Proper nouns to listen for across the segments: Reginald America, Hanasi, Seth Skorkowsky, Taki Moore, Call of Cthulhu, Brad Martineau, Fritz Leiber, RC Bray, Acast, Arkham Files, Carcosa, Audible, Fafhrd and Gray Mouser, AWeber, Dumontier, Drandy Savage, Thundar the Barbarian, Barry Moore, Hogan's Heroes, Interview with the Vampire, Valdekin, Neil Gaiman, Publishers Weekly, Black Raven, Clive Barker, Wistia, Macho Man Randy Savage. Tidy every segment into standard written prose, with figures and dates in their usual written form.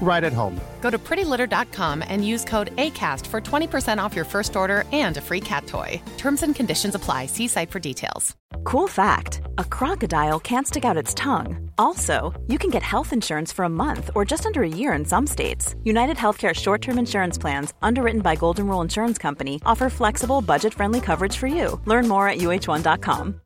right at home. Go to prettylitter.com and use code ACAST for 20% off your first order and a free cat toy. Terms and conditions apply. See site for details. Cool fact, a crocodile can't stick out its tongue. Also, you can get health insurance for a month or just under a year in some states. UnitedHealthcare short-term insurance plans, underwritten by Golden Rule Insurance Company, offer flexible, budget-friendly coverage for you. Learn more at UH1.com.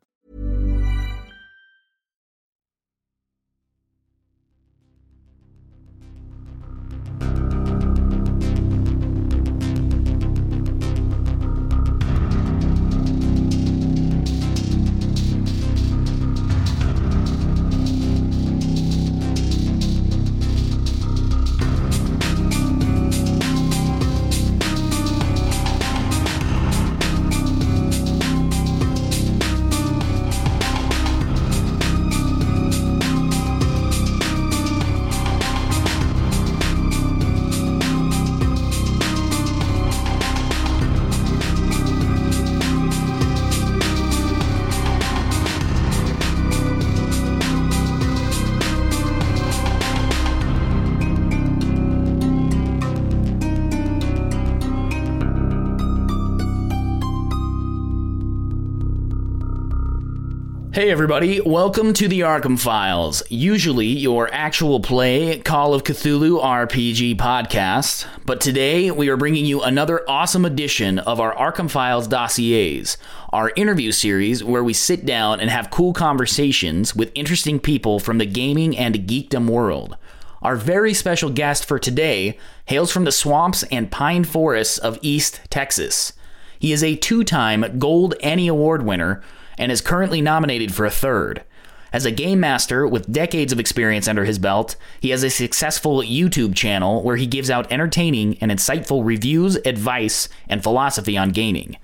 Hey everybody, welcome to the Arkham Files, usually your actual play Call of Cthulhu RPG podcast, but today we are bringing you another awesome edition of our Arkham Files dossiers, our interview series where we sit down and have cool conversations with interesting people from the gaming and geekdom world. Our very special guest for today hails from the swamps and pine forests of East Texas. He is a two-time Gold Annie Award winner, and is currently nominated for a third. As a game master with decades of experience under his belt, he has a successful YouTube channel where he gives out entertaining and insightful reviews, advice, and philosophy on gaming.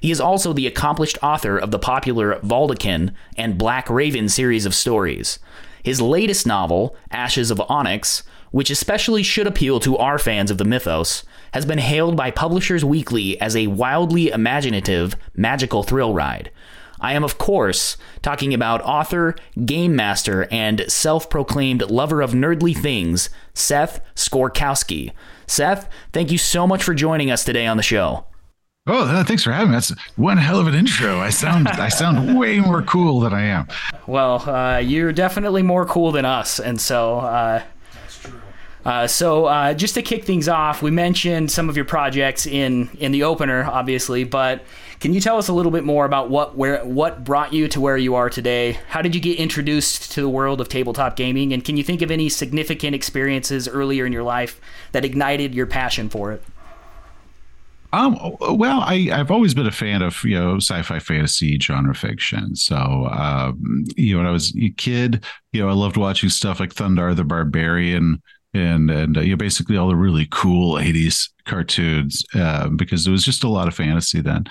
He is also the accomplished author of the popular Valdemar and Black Raven series of stories. His latest novel, Ashes of Onyx, which especially should appeal to our fans of the mythos, has been hailed by Publishers Weekly as a wildly imaginative, magical thrill ride. I am, of course, talking about author, game master, and self-proclaimed lover of nerdly things, Seth Skorkowsky. Seth, thank you so much for joining us today on the show. Oh, thanks for having me. That's one hell of an intro. I sound way more cool than I am. Well, you're definitely more cool than us, and so... So just to kick things off, we mentioned some of your projects in the opener, obviously, but can you tell us a little bit more about what brought you to where you are today? How did you get introduced to the world of tabletop gaming? And can you think of any significant experiences earlier in your life that ignited your passion for it? Well, I've always been a fan of, sci-fi, fantasy, genre fiction. So, when I was a kid, I loved watching stuff like Thundar the Barbarian, and basically all the really cool 80s cartoons because there was just a lot of fantasy then.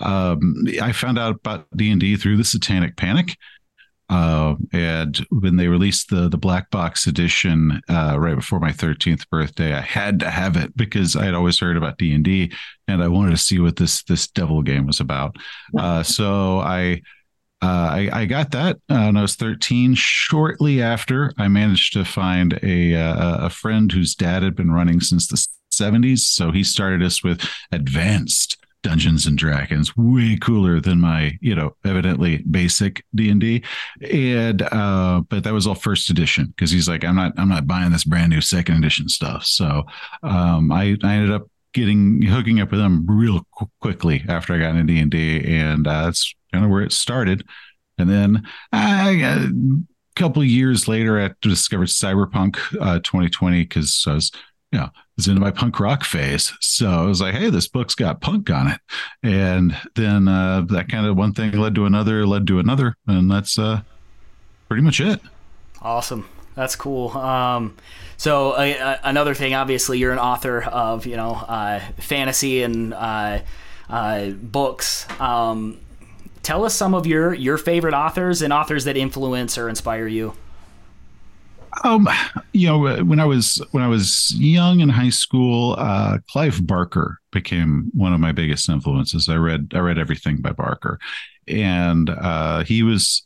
I found out about D&D through the Satanic Panic. And when they released the black box edition right before my 13th birthday, I had to have it because I had always heard about D&D and I wanted to see what this devil game was about. So I got that when I was 13. Shortly after, I managed to find a friend whose dad had been running since the 70s. So he started us with advanced Dungeons and Dragons, way cooler than my, evidently basic D&D. And but that was all first edition because he's like, I'm not buying this brand new second edition stuff. So I ended up hooking up with them real quickly after I got into D&D, and that's kind of where it started. And then a couple of years later, I discovered Cyberpunk 2020 because I was, was into my punk rock phase. So I was like, hey, this book's got punk on it. And then that kind of one thing led to another. And that's pretty much it. Awesome. That's cool. So another thing, obviously, you're an author of, fantasy and books. Tell us some of your favorite authors and authors that influence or inspire you. When I was young in high school, Clive Barker became one of my biggest influences. I read everything by Barker, and he was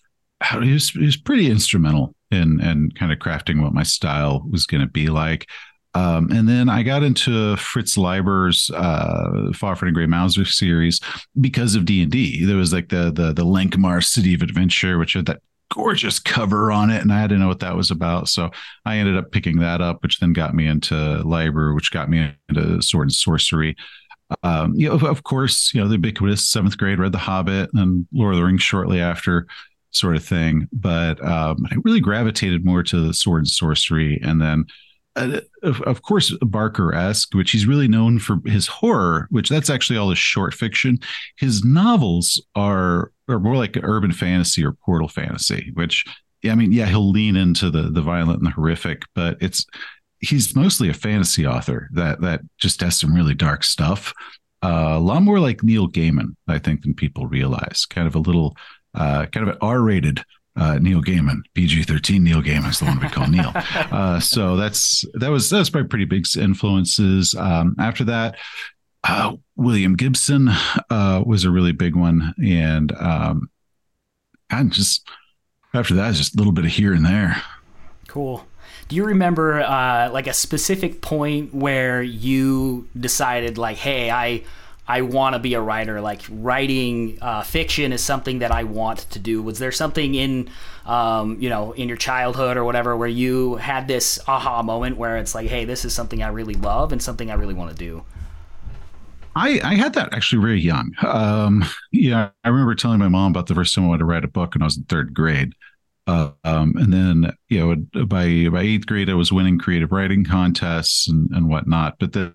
pretty instrumental in kind of crafting what my style was going to be like. And then I got into Fritz Leiber's Fafhrd and Gray Mouser series because of D&D. There was like the Lankhmar City of Adventure, which had that gorgeous cover on it, and I didn't know what that was about. So I ended up picking that up, which then got me into Leiber, which got me into sword and sorcery. Of course, the ubiquitous 7th grade, read The Hobbit and Lord of the Rings shortly after, sort of thing. But I really gravitated more to the sword and sorcery, and then of course, Barker-esque, which he's really known for his horror, which that's actually all his short fiction. His novels are more like urban fantasy or portal fantasy, which, he'll lean into the violent and the horrific, but he's mostly a fantasy author that just has some really dark stuff. A lot more like Neil Gaiman, I think, than people realize. Kind of a little, kind of an R-rated Neil Gaiman, PG-13 Neil Gaiman is the one we call Neil. So that was my pretty big influences. After that, William Gibson was a really big one. And just after that, just a little bit of here and there. Cool. Do you remember a specific point where you decided hey, I want to be a writer, writing fiction is something that I want to do? Was there something in, in your childhood or whatever, where you had this aha moment where it's hey, this is something I really love and something I really want to do? I had that actually very young. I remember telling my mom about the first time I wanted to write a book when I was in 3rd grade. And then, by 8th grade, I was winning creative writing contests and whatnot. But then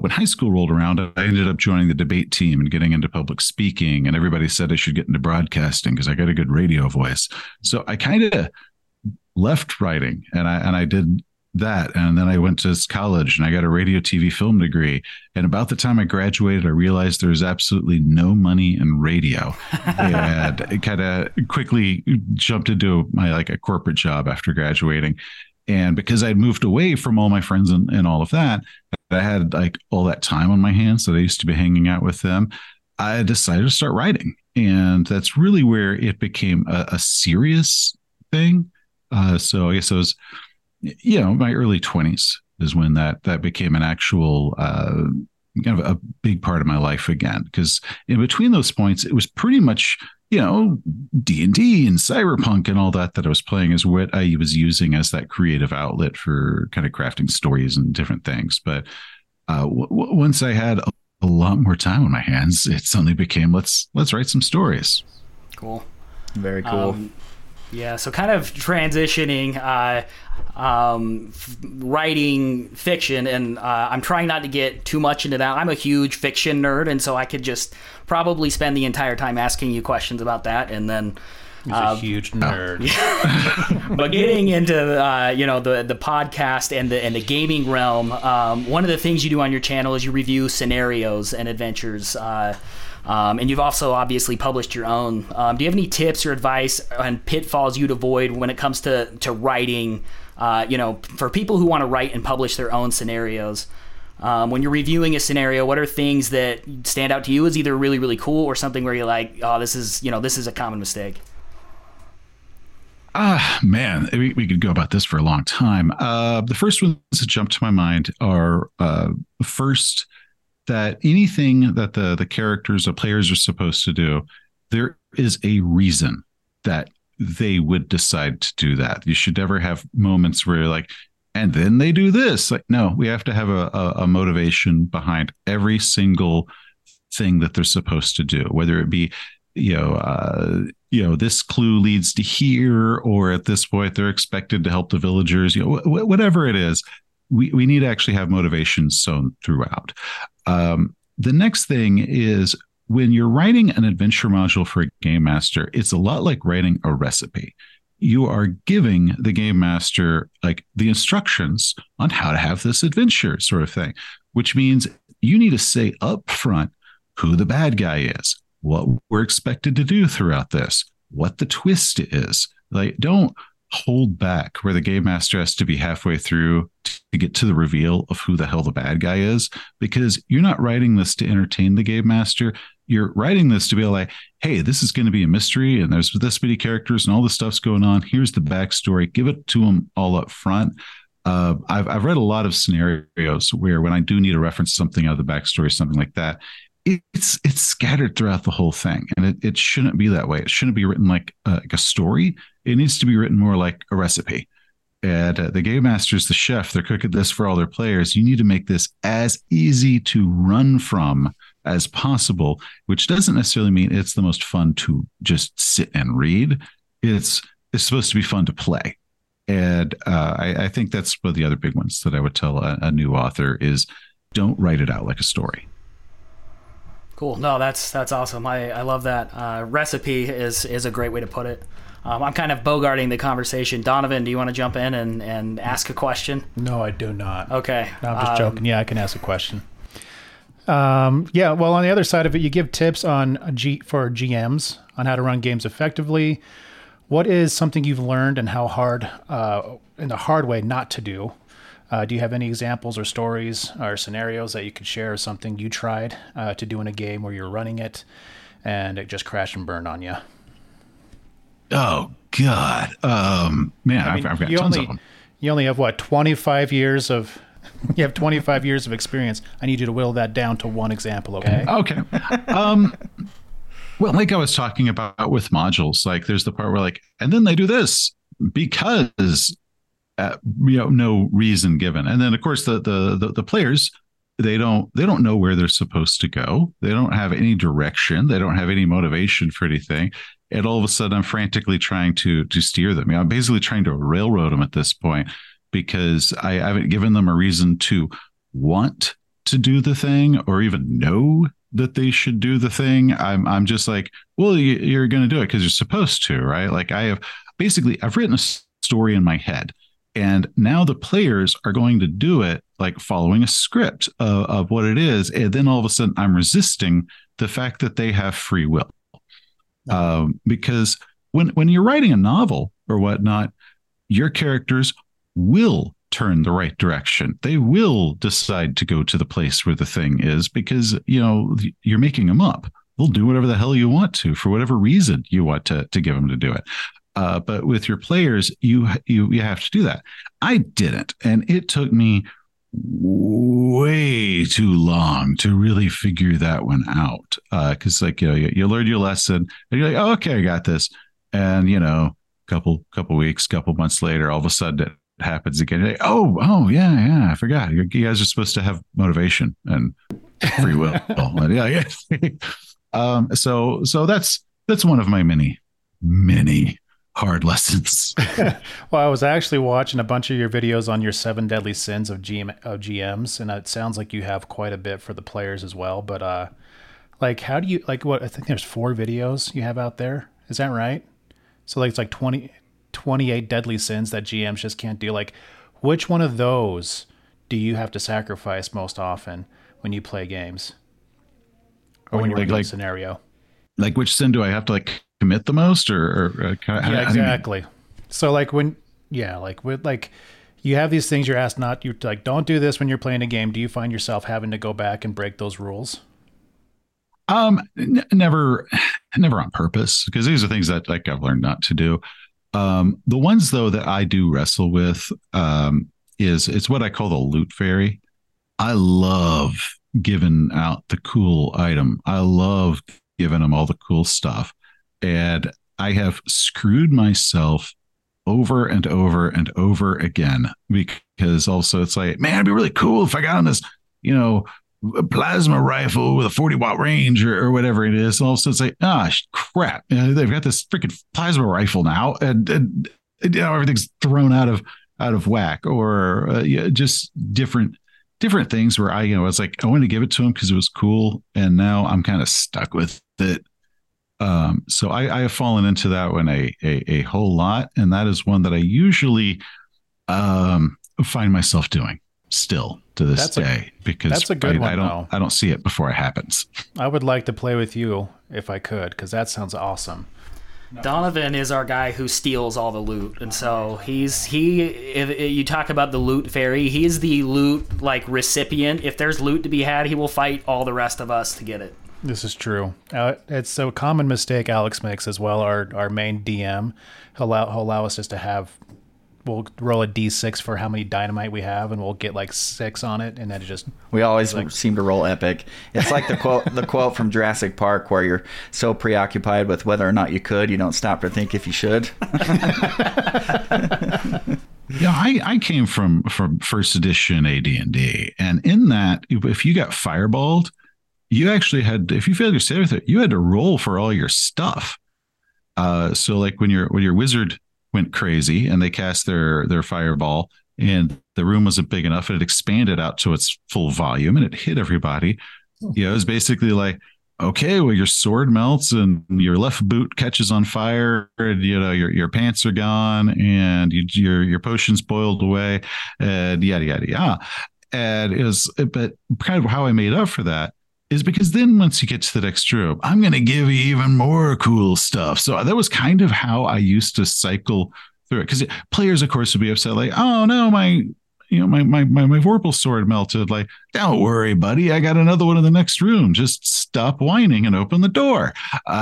when high school rolled around, I ended up joining the debate team and getting into public speaking, and everybody said I should get into broadcasting because I got a good radio voice. So I kind of left writing and I did that. And then I went to college and I got a radio, TV, film degree. And about the time I graduated, I realized there was absolutely no money in radio. And I kind of quickly jumped into my a corporate job after graduating. And because I'd moved away from all my friends and all of that, I had all that time on my hands that I used to be hanging out with them. I decided to start writing. And that's really where it became a serious thing. So I guess I was, my early 20s is when that became an actual kind of a big part of my life again. Because in between those points, it was pretty much, D&D and cyberpunk and all that I was playing is what I was using as that creative outlet for kind of crafting stories and different things. But once I had a lot more time on my hands, it suddenly became, let's write some stories. Cool. Very cool. So kind of transitioning, writing fiction, and I'm trying not to get too much into that. I'm a huge fiction nerd, and so I could just probably spend the entire time asking you questions about that, and then he's a huge nerd. But getting into the podcast and the gaming realm, one of the things you do on your channel is you review scenarios and adventures. And you've also obviously published your own. Do you have any tips or advice on pitfalls you'd avoid when it comes to writing, for people who want to write and publish their own scenarios? When you're reviewing a scenario, what are things that stand out to you as either really, really cool or something where you're oh, this is a common mistake? Man, we could go about this for a long time. The first ones that jump to my mind are first, that anything that the characters or players are supposed to do, there is a reason that they would decide to do that. You should never have moments where you're and then they do this. No, we have to have a motivation behind every single thing that they're supposed to do, whether it be this clue leads to here, or at this point they're expected to help the villagers, whatever it is, we need to actually have motivation sown throughout. The next thing is, when you're writing an adventure module for a game master, it's a lot like writing a recipe. You are giving the game master like the instructions on how to have this adventure sort of thing, which means you need to say up front who the bad guy is, what we're expected to do throughout this, what the twist is. Like, don't hold back where the game master has to be halfway through to get to the reveal of who the hell the bad guy is, because you're not writing this to entertain the game master. You're writing this to be like, hey, this is going to be a mystery, and there's this many characters and all this stuff's going on. Here's the backstory. Give it to them all up front. I've read a lot of scenarios where when I do need to reference something out of the backstory, something like that, it's scattered throughout the whole thing. And it shouldn't be that way. It shouldn't be written like a story. It needs to be written more like a recipe. And the game master's the chef. They're cooking this for all their players. You need to make this as easy to run from as possible, which doesn't necessarily mean it's the most fun to just sit and read. It's supposed to be fun to play. And I think that's one of the other big ones that I would tell a new author is, don't write it out like a story. Cool. No, that's awesome. I love that. Recipe is a great way to put it. I'm kind of bogarting the conversation. Donovan, do you want to jump in and ask a question? No, I do not. Okay. No, I'm just joking. Yeah, I can ask a question. Yeah, well, on the other side of it, you give tips on for GMs on how to run games effectively. What is something you've learned and how hard, in the hard way, not to do? Do you have any examples or stories or scenarios that you could share of something you tried to do in a game where you're running it and it just crashed and burned on you? Oh, God. Man, I mean, I've got tons of them. You only have, 25 years of... You have 25 years of experience. I need you to whittle that down to one example, okay? Okay. Well, like I was talking about with modules, like there's the part where like, and then they do this because... no reason given, and then of course the players they don't know where they're supposed to go. They don't have any direction. They don't have any motivation for anything. And all of a sudden, I'm frantically trying to steer them. I'm basically trying to railroad them at this point because I haven't given them a reason to want to do the thing or even know that they should do the thing. I'm just like, well, you're going to do it because you're supposed to, right? Like I've written a story in my head. And now the players are going to do it like following a script of what it is. And then all of a sudden I'm resisting the fact that they have free will. Because when you're writing a novel or whatnot, your characters will turn the right direction. They will decide to go to the place where the thing is because, you're making them up. They'll do whatever the hell you want to for whatever reason you want to give them to do it. But with your players, you have to do that. I didn't. And it took me way too long to really figure that one out. Because you learn your lesson and you're like, oh, okay, I got this. And, couple weeks, couple months later, all of a sudden it happens again. You're like, oh, yeah, I forgot. You guys are supposed to have motivation and free will. Yeah. So that's one of my many hard lessons. Well, I was actually watching a bunch of your videos on your 7 deadly sins of GMs, and it sounds like you have quite a bit for the players as well. But how do you what? I think there's 4 videos you have out there. Is that right? So it's 28 deadly sins that GMs just can't do. Which one of those do you have to sacrifice most often when you play games, or when you're in a scenario? Which sin do I have to commit the most exactly. So you have these things you're asked not, you don't do this when you're playing a game. Do you find yourself having to go back and break those rules? Never on purpose, because these are things that I've learned not to do. The ones though that I do wrestle with is it's what I call the loot fairy. I love giving out the cool item. I love giving them all the cool stuff. And I have screwed myself over and over and over again because also it's like, man, it'd be really cool if I got on this, a plasma rifle with a 40-watt range or whatever it is. And all of a sudden it's like, ah, crap. They've got this freaking plasma rifle now. And you know, everything's thrown out of whack, or just different things where I was like, I wanted to give it to him because it was cool. And now I'm kind of stuck with it. So I have fallen into that one a whole lot. And that is one that I usually find myself doing still to this day, because that's a good one. I don't see it before it happens. I would like to play with you if I could, because that sounds awesome. No. Donovan is our guy who steals all the loot, and so if you talk about the loot fairy, he's the loot recipient. If there's loot to be had, he will fight all the rest of us to get it. This is true. It's a common mistake Alex makes as well. Our main DM, he'll allow us just to have, we'll roll a D6 for how many dynamite we have, and we'll get 6 on it, and then it just... We always seem to roll epic. It's like the quote from Jurassic Park where you're so preoccupied with whether or not you could, you don't stop to think if you should. Yeah, I came from first edition AD&D, and in that, if you got fireballed, you actually had, if you failed your save with it, you had to roll for all your stuff. So when your wizard went crazy and they cast their fireball and the room wasn't big enough, it expanded out to its full volume and it hit everybody. It was basically like, okay, well, your sword melts and your left boot catches on fire, and your pants are gone, and your potion's boiled away, and yada yada yada. And but kind of how I made up for that is because then once you get to the next room, I'm going to give you even more cool stuff. So that was kind of how I used to cycle through it. Because players, of course, would be upset, like, oh no, my Vorpal sword melted. Like, don't worry, buddy, I got another one in the next room. Just stop whining and open the door.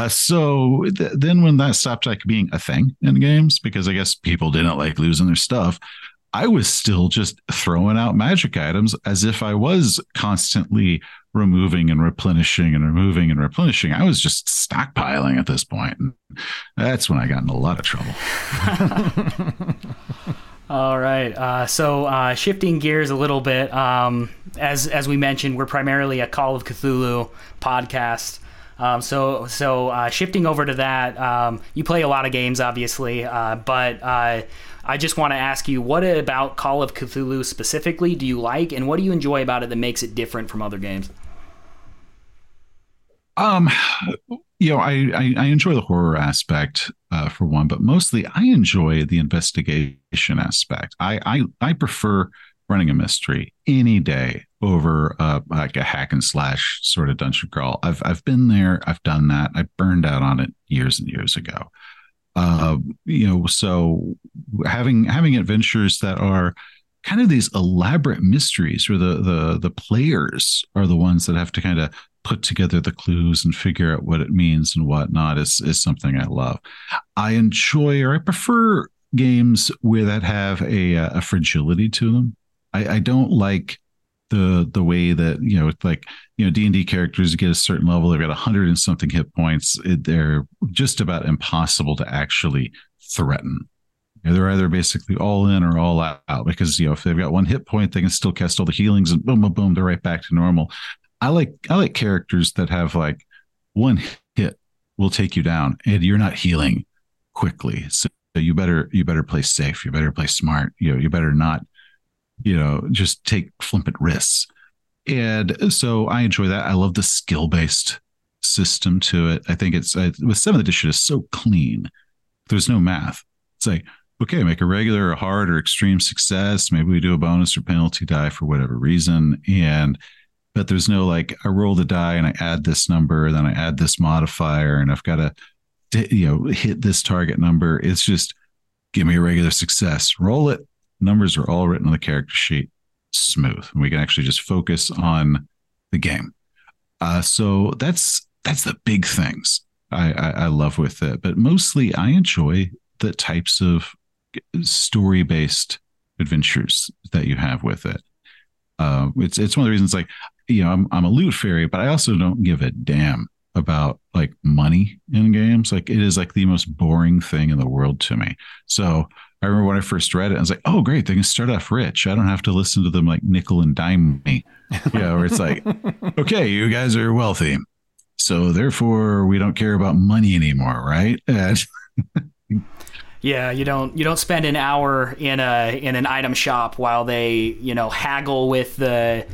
So then when that stopped being a thing in games, because I guess people didn't like losing their stuff, I was still just throwing out magic items as if I was constantly removing and replenishing and removing and replenishing. I was just stockpiling at this point. And that's when I got in a lot of trouble. All right. So shifting gears a little bit, as we mentioned, we're primarily a Call of Cthulhu podcast. So shifting over to that, you play a lot of games, obviously, but I just want to ask you, what about Call of Cthulhu specifically do you like, and what do you enjoy about it that makes it different from other games? I enjoy the horror aspect for one, but mostly I enjoy the investigation aspect. I prefer running a mystery any day over a hack and slash sort of dungeon crawl. I've been there, I've done that. I burned out on it years and years ago. So having adventures that are kind of these elaborate mysteries where the players are the ones that have to kind of put together the clues and figure out what it means and whatnot is something I love. I enjoy, or I prefer, games where that have a fragility to them. I don't like the way that, D&D characters get a certain level, they've got 100 and something hit points. They're just about impossible to actually threaten. They're either basically all in or all out, because, if they've got one hit point, they can still cast all the healings and boom, boom, boom, they're right back to normal. I like characters that have one hit will take you down and you're not healing quickly. So you better play safe. You better play smart. You better not, just take flippant risks. And so I enjoy that. I love the skill-based system to it. I think with 7th edition, it's so clean. There's no math. It's like, okay, make a regular or hard or extreme success. Maybe we do a bonus or penalty die for whatever reason. But there's no I roll the die and I add this number, then I add this modifier, and I've got to hit this target number. It's just, give me a regular success. Roll it. Numbers are all written on the character sheet. Smooth. And we can actually just focus on the game. So that's the big things I love with it. But mostly I enjoy the types of story-based adventures that you have with it. It's one of the reasons I'm a loot fairy, but I also don't give a damn about money in games. It is the most boring thing in the world to me. So I remember when I first read it, I was like, oh, great. They can start off rich. I don't have to listen to them like nickel and dime me. Yeah. Or it's like, okay, you guys are wealthy, so therefore we don't care about money anymore. Right. Yeah. You don't spend an hour in an item shop while they, haggle with the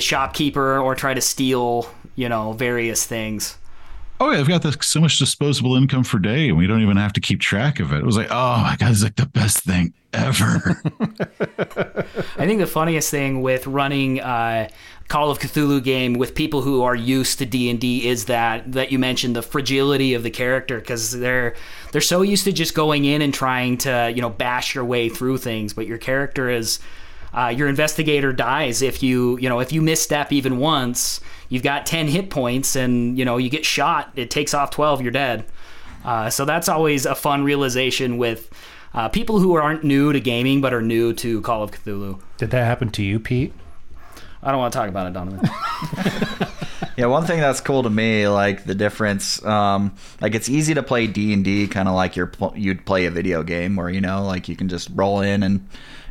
shopkeeper or try to steal, various things. Oh, yeah, I've got this, so much disposable income per day, and we don't even have to keep track of it. It was like, oh, my God, it's like the best thing ever. I think the funniest thing with running Call of Cthulhu game with people who are used to D&D is that you mentioned the fragility of the character, because they're so used to just going in and trying to, bash your way through things. But your character is... your investigator dies if you misstep even once. You've got 10 hit points, and you get shot. It takes off 12. You're dead. So that's always a fun realization with people who aren't new to gaming but are new to Call of Cthulhu. Did that happen to you, Pete? I don't want to talk about it, Donovan. Yeah, one thing that's cool to me, like the difference, it's easy to play D&D kind of like you'd play a video game, where you can just roll in and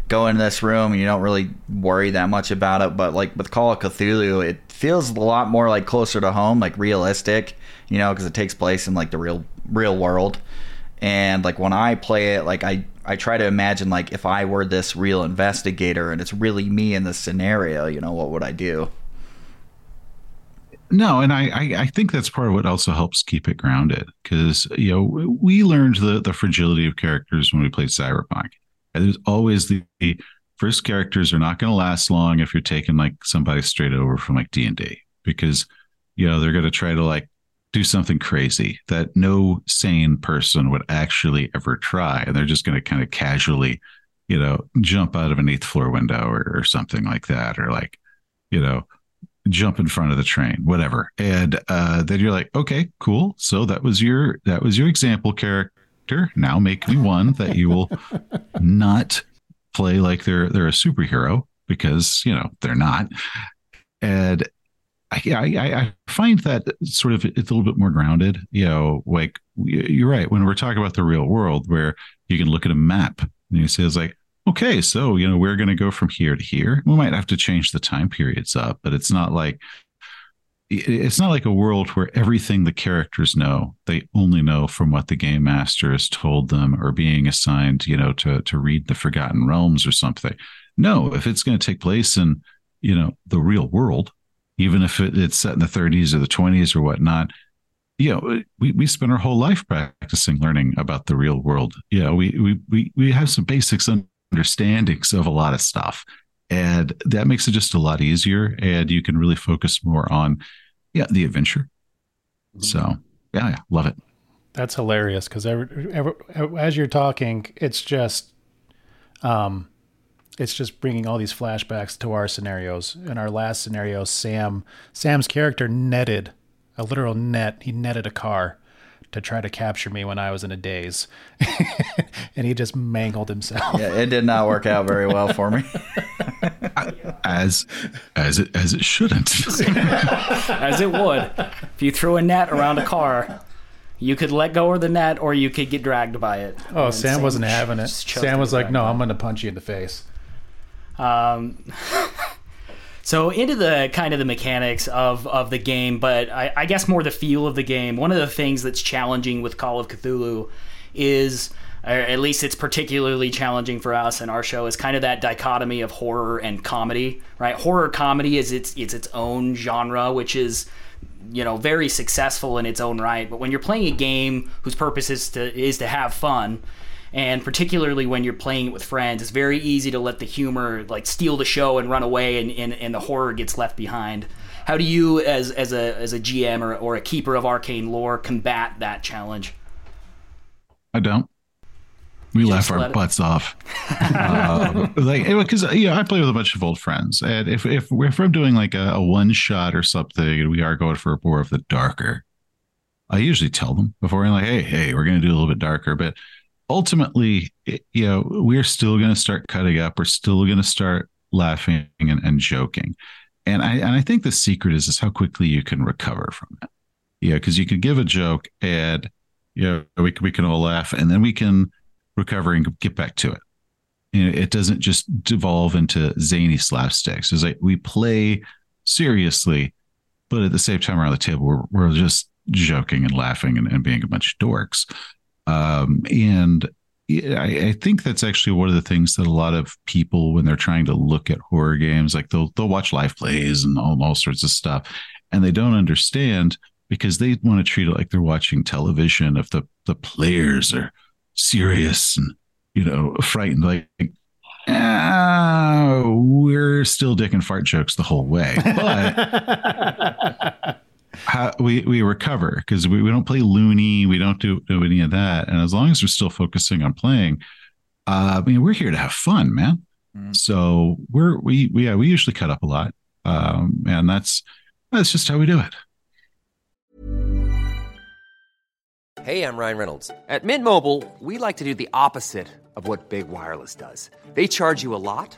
go into this room and you don't really worry that much about it. But like with Call of Cthulhu, it feels a lot more like closer to home, like realistic, because it takes place in like the real world. And like when I play it, like I try to imagine, like, if I were this real investigator and it's really me in this scenario, what would I do? No, and I think that's part of what also helps keep it grounded, because we learned the fragility of characters when we played Cyberpunk. There's always the first characters are not going to last long if you're taking like somebody straight over from like D&D, because they're going to try to like do something crazy that no sane person would actually ever try, and they're just going to kind of casually jump out of an 8th floor window or something like that, or like jump in front of the train, whatever. And then you're like, okay, cool, so that was your example character. Now make me one that you will not play like they're a superhero, because they're not. And I find that sort of, it's a little bit more grounded. Like you're right, when we're talking about the real world, where you can look at a map and you say, it's like, okay, so we're going to go from here to here. We might have to change the time periods up, but it's not like a world where everything the characters know, they only know from what the game master has told them, or being assigned, to read the Forgotten Realms or something. No, if it's going to take place in, the real world, even if it's set in the 30s or the 20s or whatnot, we spend our whole life practicing learning about the real world. We have some basics understandings of a lot of stuff. And that makes it just a lot easier, and you can really focus more on, the adventure. So, yeah, love it. That's hilarious, because as you're talking, it's just bringing all these flashbacks to our scenarios. In our last scenario, Sam's character netted a literal net. He netted a car to try to capture me when I was in a daze. And he just mangled himself. Yeah, it did not work out very well for me. As it shouldn't. As it would. If you threw a net around a car, you could let go of the net or you could get dragged by it. Oh, and Sam wasn't having it. Sam was like, no, I'm going to punch you in the face. So into the kind of the mechanics of the game, but I guess more the feel of the game. One of the things that's challenging with Call of Cthulhu is, or at least it's particularly challenging for us in our show, is kind of that dichotomy of horror and comedy, right? Horror comedy is its own genre, which is, very successful in its own right. But when you're playing a game whose purpose is to have fun, and particularly when you're playing it with friends, it's very easy to let the humor like steal the show and run away, and the horror gets left behind. How do you, as a GM or a keeper of arcane lore, combat that challenge? I don't. We laugh our butts off. Because I play with a bunch of old friends, and if we're doing like a one shot or something, and we are going for more of the darker, I usually tell them before, I'm like, hey, we're going to do a little bit darker, but. Ultimately, we're still going to start cutting up. We're still going to start laughing and joking. And I think the secret is how quickly you can recover from it. Because you can give a joke and we can all laugh, and then we can recover and get back to it. You know, it doesn't just devolve into zany slapsticks. It's like we play seriously, but at the same time around the table, we're just joking and laughing and being a bunch of dorks. And I think that's actually one of the things that a lot of people, when they're trying to look at horror games, like they'll watch live plays and all sorts of stuff, and they don't understand because they want to treat it like they're watching television. If the players are serious and, you know, frightened, we're still dick and fart jokes the whole way, but we recover because we don't play loony. We don't do any of that. And as long as we're still focusing on playing, we're here to have fun, man. Mm. So we usually cut up a lot. And that's just how we do it. Hey, I'm Ryan Reynolds. At Mint Mobile, we like to do the opposite of what Big Wireless does. They charge you a lot.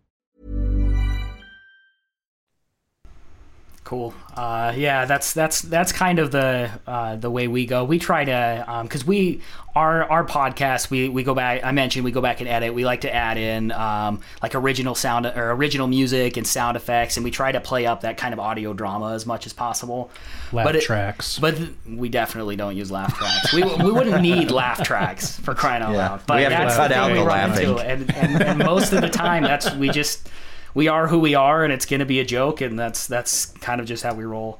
Cool. Yeah, that's kind of the way we go. We try to, because our podcast, we go back. I mentioned we go back and edit. We like to add in like original sound or original music and sound effects, and we try to play up that kind of audio drama as much as possible. Laugh tracks, but we definitely don't use laugh tracks. we wouldn't need laugh tracks for crying out loud. But we have to cut out the laughing, and most of the time we are who we are, and it's going to be a joke, and that's kind of just how we roll.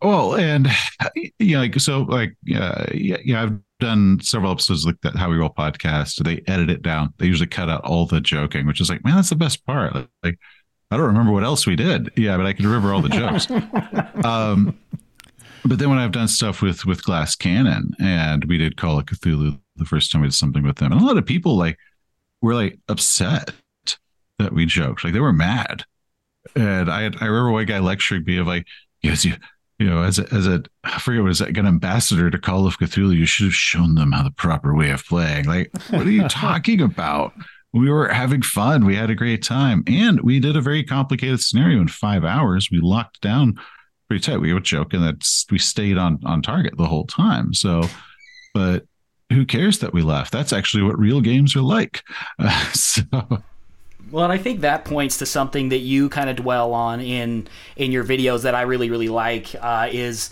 Well, and I've done several episodes like that, How We Roll podcast. They edit it down. They usually cut out all the joking, which is like, man, that's the best part. Like, I don't remember what else we did. Yeah, but I can remember all the jokes. But then when I've done stuff with Glass Cannon, and we did Call of Cthulhu the first time we did something with them, and a lot of people were upset that we joked. They were mad, and I remember one guy lecturing me of yes, as a I forget what is that, an ambassador to Call of Cthulhu, you should have shown them how the proper way of playing. What are you talking about? We were having fun. We had a great time, and we did a very complicated scenario in 5 hours. We locked down pretty tight. We were joking that we stayed on target the whole time. So, but who cares that we laughed? That's actually what real games are like. Well, and I think that points to something that you kind of dwell on in your videos that I really, really like, is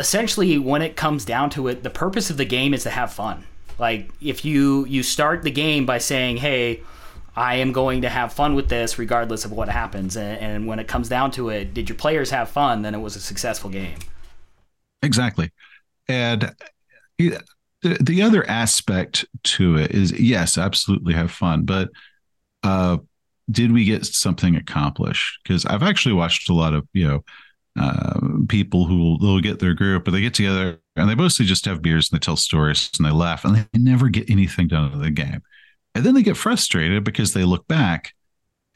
essentially when it comes down to it, the purpose of the game is to have fun. If you start the game by saying, hey, I am going to have fun with this regardless of what happens. And when it comes down to it, did your players have fun? Then it was a successful game. Exactly. And the other aspect to it is, yes, absolutely have fun. But did we get something accomplished? Because I've actually watched a lot of people who will get their group, but they get together and they mostly just have beers and they tell stories and they laugh and they never get anything done in the game. And then they get frustrated because they look back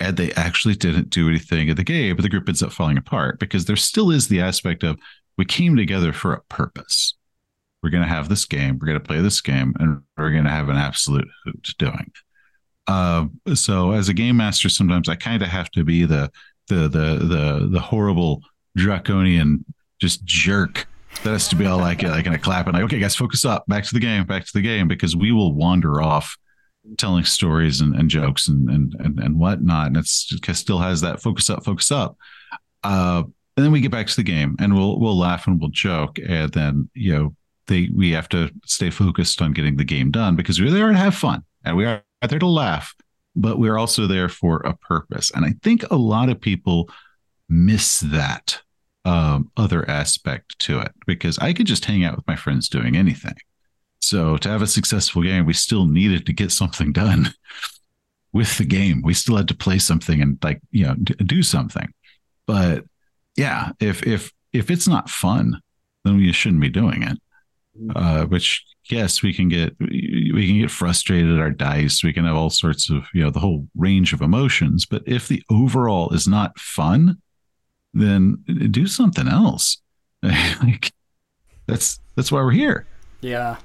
and they actually didn't do anything in the game, but the group ends up falling apart because there still is the aspect of we came together for a purpose. We're going to have this game. We're going to play this game, and we're going to have an absolute hoot doing it. So as a game master, sometimes I kind of have to be the horrible draconian just jerk that has to be all gonna clap and okay guys, focus up, back to the game, because we will wander off telling stories and jokes and whatnot, and it still has that focus up. And then we get back to the game and we'll laugh and we'll joke, and then we have to stay focused on getting the game done because we're there to have fun and we are there to laugh, but we're also there for a purpose. And I think a lot of people miss that other aspect to it, because I could just hang out with my friends doing anything. So to have a successful game, we still needed to get something done with the game. We still had to play something and, like, you know, do something. But yeah, if it's not fun, then you shouldn't be doing it. Which, yes, we can get frustrated at our dice. We can have all sorts of, you know, the whole range of emotions. But if the overall is not fun, then do something else. Like, that's why we're here. Yeah.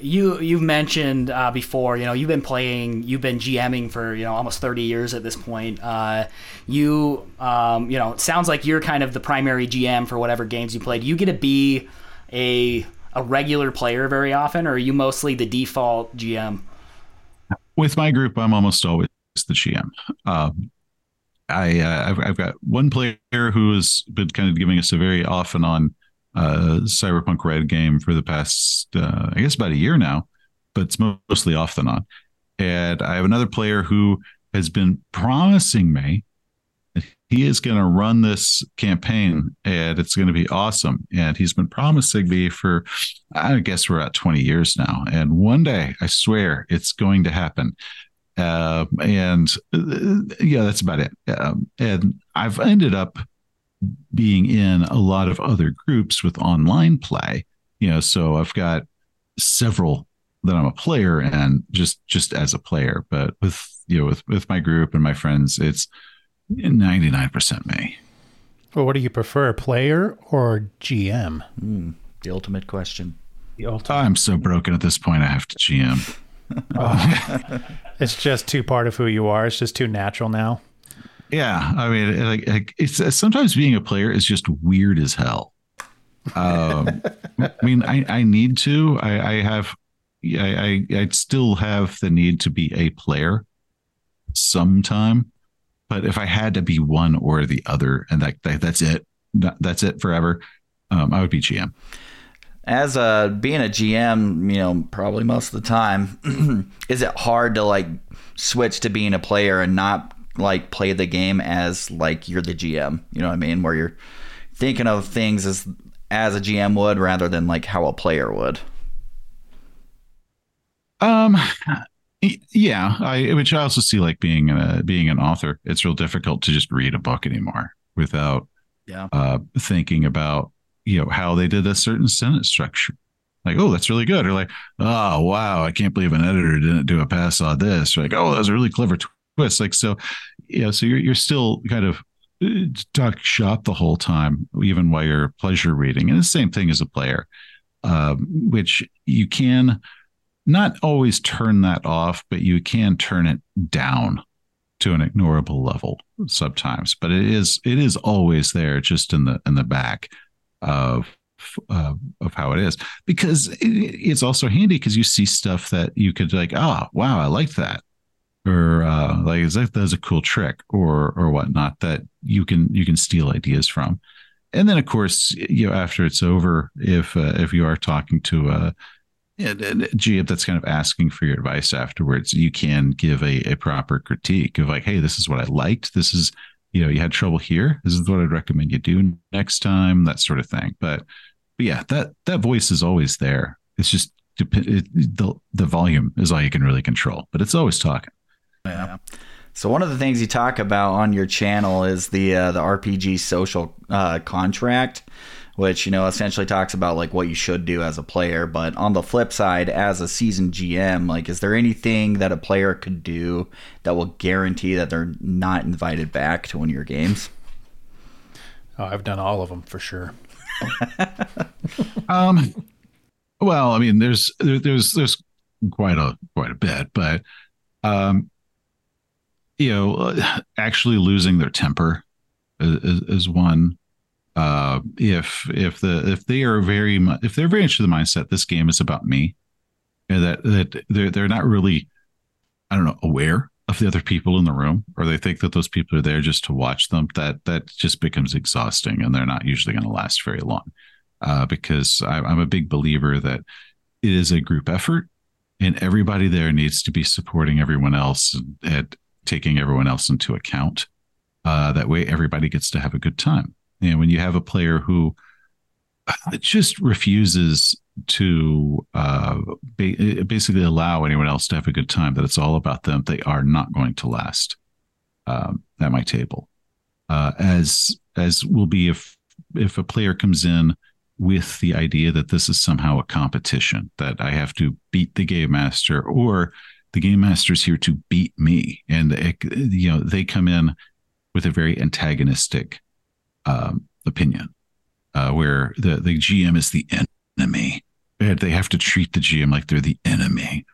You've mentioned before, you know, you've been GMing for, you know, almost 30 years at this point. You know, it sounds like you're kind of the primary GM for whatever games you play. Do you get to be a regular player very often, or are you mostly the default GM? With my group, I'm almost always the GM. I've got one player who has been kind of giving us a very off and on Cyberpunk Red game for the past, I guess, about a year now, but it's mostly off and on. And I have another player who has been promising me that he is going to run this campaign and it's going to be awesome. And he's been promising me for, I guess, we're at 20 years now. And one day, I swear, it's going to happen. Yeah, that's about it. And I've ended up being in a lot of other groups with online play, you know, so I've got several that I'm a player and just as a player, but with, you know, with my group and my friends, it's 99% me. Well, what do you prefer, player or GM? The ultimate question. I'm so broken at this point, I have to GM. It's just too part of who you are. It's just too natural now. Yeah, I mean, like it's sometimes being a player is just weird as hell. I mean, I need to. I still have the need to be a player sometime, but if I had to be one or the other, and that's it forever, I would be GM. As being a GM, you know, probably most of the time, is it hard to like switch to being a player and not like play the game as like you're the GM, you know what I mean, where you're thinking of things as a GM would rather than like how a player would? Yeah, which I also see, like being an author, it's real difficult to just read a book anymore without thinking about, you know, how they did a certain sentence structure. Like, oh, that's really good. Or like, oh, wow, I can't believe an editor didn't do a pass on this. Or like, oh, that was a really clever twist. Like, so, you know, so you're still kind of talk shop the whole time, even while you're pleasure reading. And the same thing as a player, which you can not always turn that off, but you can turn it down to an ignorable level sometimes. But it is always there, just in the back of how it is, because it's also handy because you see stuff that you could like, oh, wow, I like that. Or like, is that's a cool trick or whatnot that you can steal ideas from. And then, of course, you know, after it's over, if you are talking to a GM that's kind of asking for your advice afterwards, you can give a proper critique of like, hey, this is what I liked. This is, you know, you had trouble here. This is what I'd recommend you do next time, that sort of thing. But yeah, that voice is always there. It's just the volume is all you can really control, but it's always talking. Yeah. So one of the things you talk about on your channel is the RPG social contract, which, you know, essentially talks about like what you should do as a player. But on the flip side, as a seasoned GM, like, is there anything that a player could do that will guarantee that they're not invited back to one of your games? Oh, I've done all of them for sure. Well, I mean, there's quite a bit, but you know, actually losing their temper is one. If they're very much of the mindset this game is about me, and that they're not really, I don't know, aware of the other people in the room, or they think that those people are there just to watch them. That just becomes exhausting, and they're not usually going to last very long. Because I'm a big believer that it is a group effort, and everybody there needs to be supporting everyone else and taking everyone else into account. That way, everybody gets to have a good time. And when you have a player who just refuses to basically allow anyone else to have a good time, that it's all about them, they are not going to last at my table. As will be if a player comes in with the idea that this is somehow a competition, that I have to beat the game master, or the game master's here to beat me. And they come in with a very antagonistic opinion, where the GM is the enemy. They have to treat the GM like they're the enemy.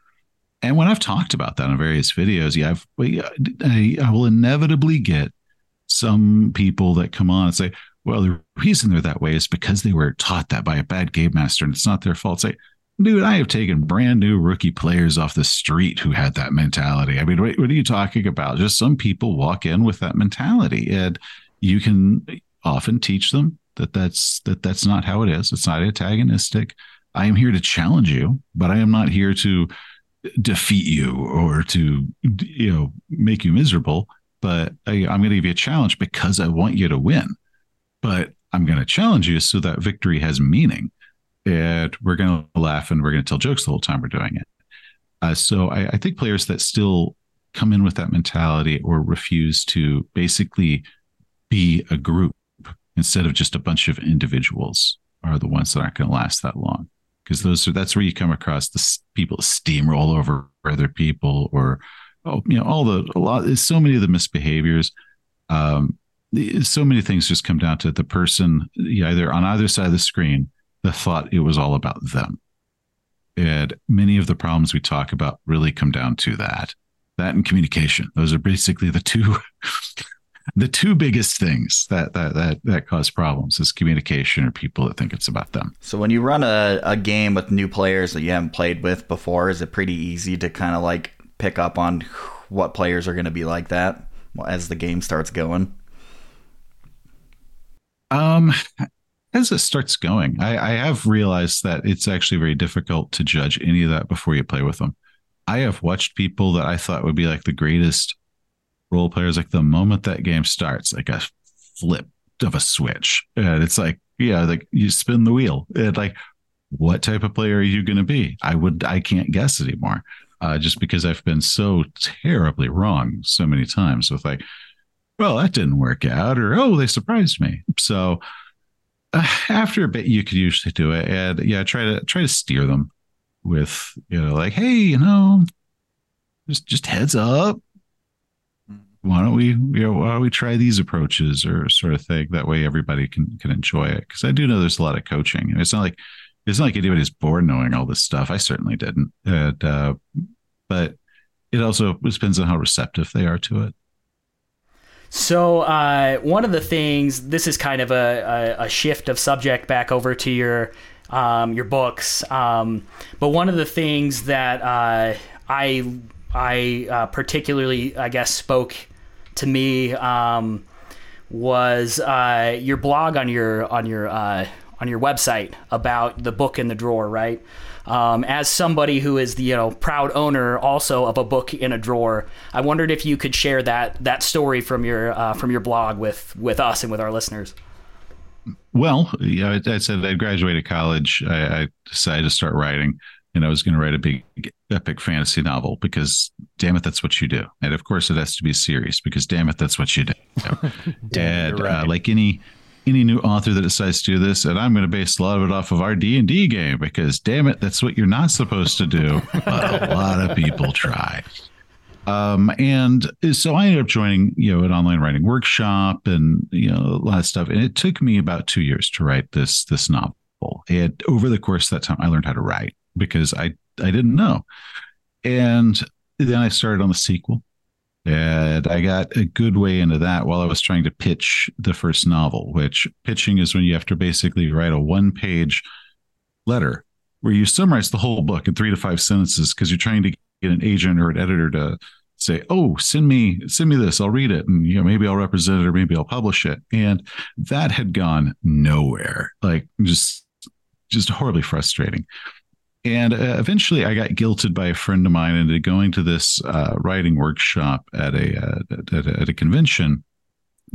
And when I've talked about that on various videos, I will inevitably get some people that come on and say, well, the reason they're that way is because they were taught that by a bad game master and it's not their fault. Say, dude, I have taken brand new rookie players off the street who had that mentality. I mean, what are you talking about? Just some people walk in with that mentality, and you can often teach them that's not how it is. It's not antagonistic. I am here to challenge you, but I am not here to defeat you or to, make you miserable. But I'm going to give you a challenge because I want you to win. But I'm going to challenge you so that victory has meaning. And we're going to laugh and we're going to tell jokes the whole time we're doing it. So I think players that still come in with that mentality or refuse to basically be a group instead of just a bunch of individuals are the ones that aren't going to last that long. Because that's where you come across the people steamroll over other people, or so many of the misbehaviors. So many things just come down to the person either on either side of the screen that thought it was all about them. And many of the problems we talk about really come down to that. That and communication. Those are basically the two the two biggest things that cause problems is communication or people that think it's about them. So when you run a game with new players that you haven't played with before, is it pretty easy to kind of like pick up on what players are going to be like that as the game starts going? As it starts going, I have realized that it's actually very difficult to judge any of that before you play with them. I have watched people that I thought would be like the greatest role players. Like the moment that game starts, like a flip of a switch, and it's like, you spin the wheel. And like, what type of player are you going to be? I can't guess anymore. Just because I've been so terribly wrong so many times with like, well, that didn't work out, or, oh, they surprised me. So after a bit, you could usually do it. And try to steer them with, like, hey, just heads up. Why don't we try these approaches, or sort of thing? That way everybody can enjoy it. Cause I do know there's a lot of coaching, and it's not like anybody's bored knowing all this stuff. I certainly didn't. And, but it also depends on how receptive they are to it. So one of the things, this is kind of a shift of subject back over to your books. But one of the things that I particularly, I guess, spoke to me was your blog on your website about the book in the drawer, right? As somebody who is the proud owner also of a book in a drawer, I wondered if you could share that story from your blog with us and with our listeners. Well, I said I graduated college. I decided to start writing, and I was going to write a big epic fantasy novel because, damn it, that's what you do. And of course, it has to be serious because, damn it, that's what you do. And right. Like any new author that decides to do this, and I'm going to base a lot of it off of our D&D game because, damn it, that's what you're not supposed to do. But a lot of people try. And so I ended up joining, an online writing workshop and, a lot of stuff. And it took me about 2 years to write this novel. And over the course of that time, I learned how to write because I didn't know. And then I started on the sequel. And I got a good way into that while I was trying to pitch the first novel, which pitching is when you have to basically write a 1-page letter where you summarize the whole book in 3 to 5 sentences because you're trying to get an agent or an editor to say, oh, send me this. I'll read it. And, maybe I'll represent it or maybe I'll publish it. And that had gone nowhere, like just horribly frustrating. And eventually I got guilted by a friend of mine into going to this writing workshop at a convention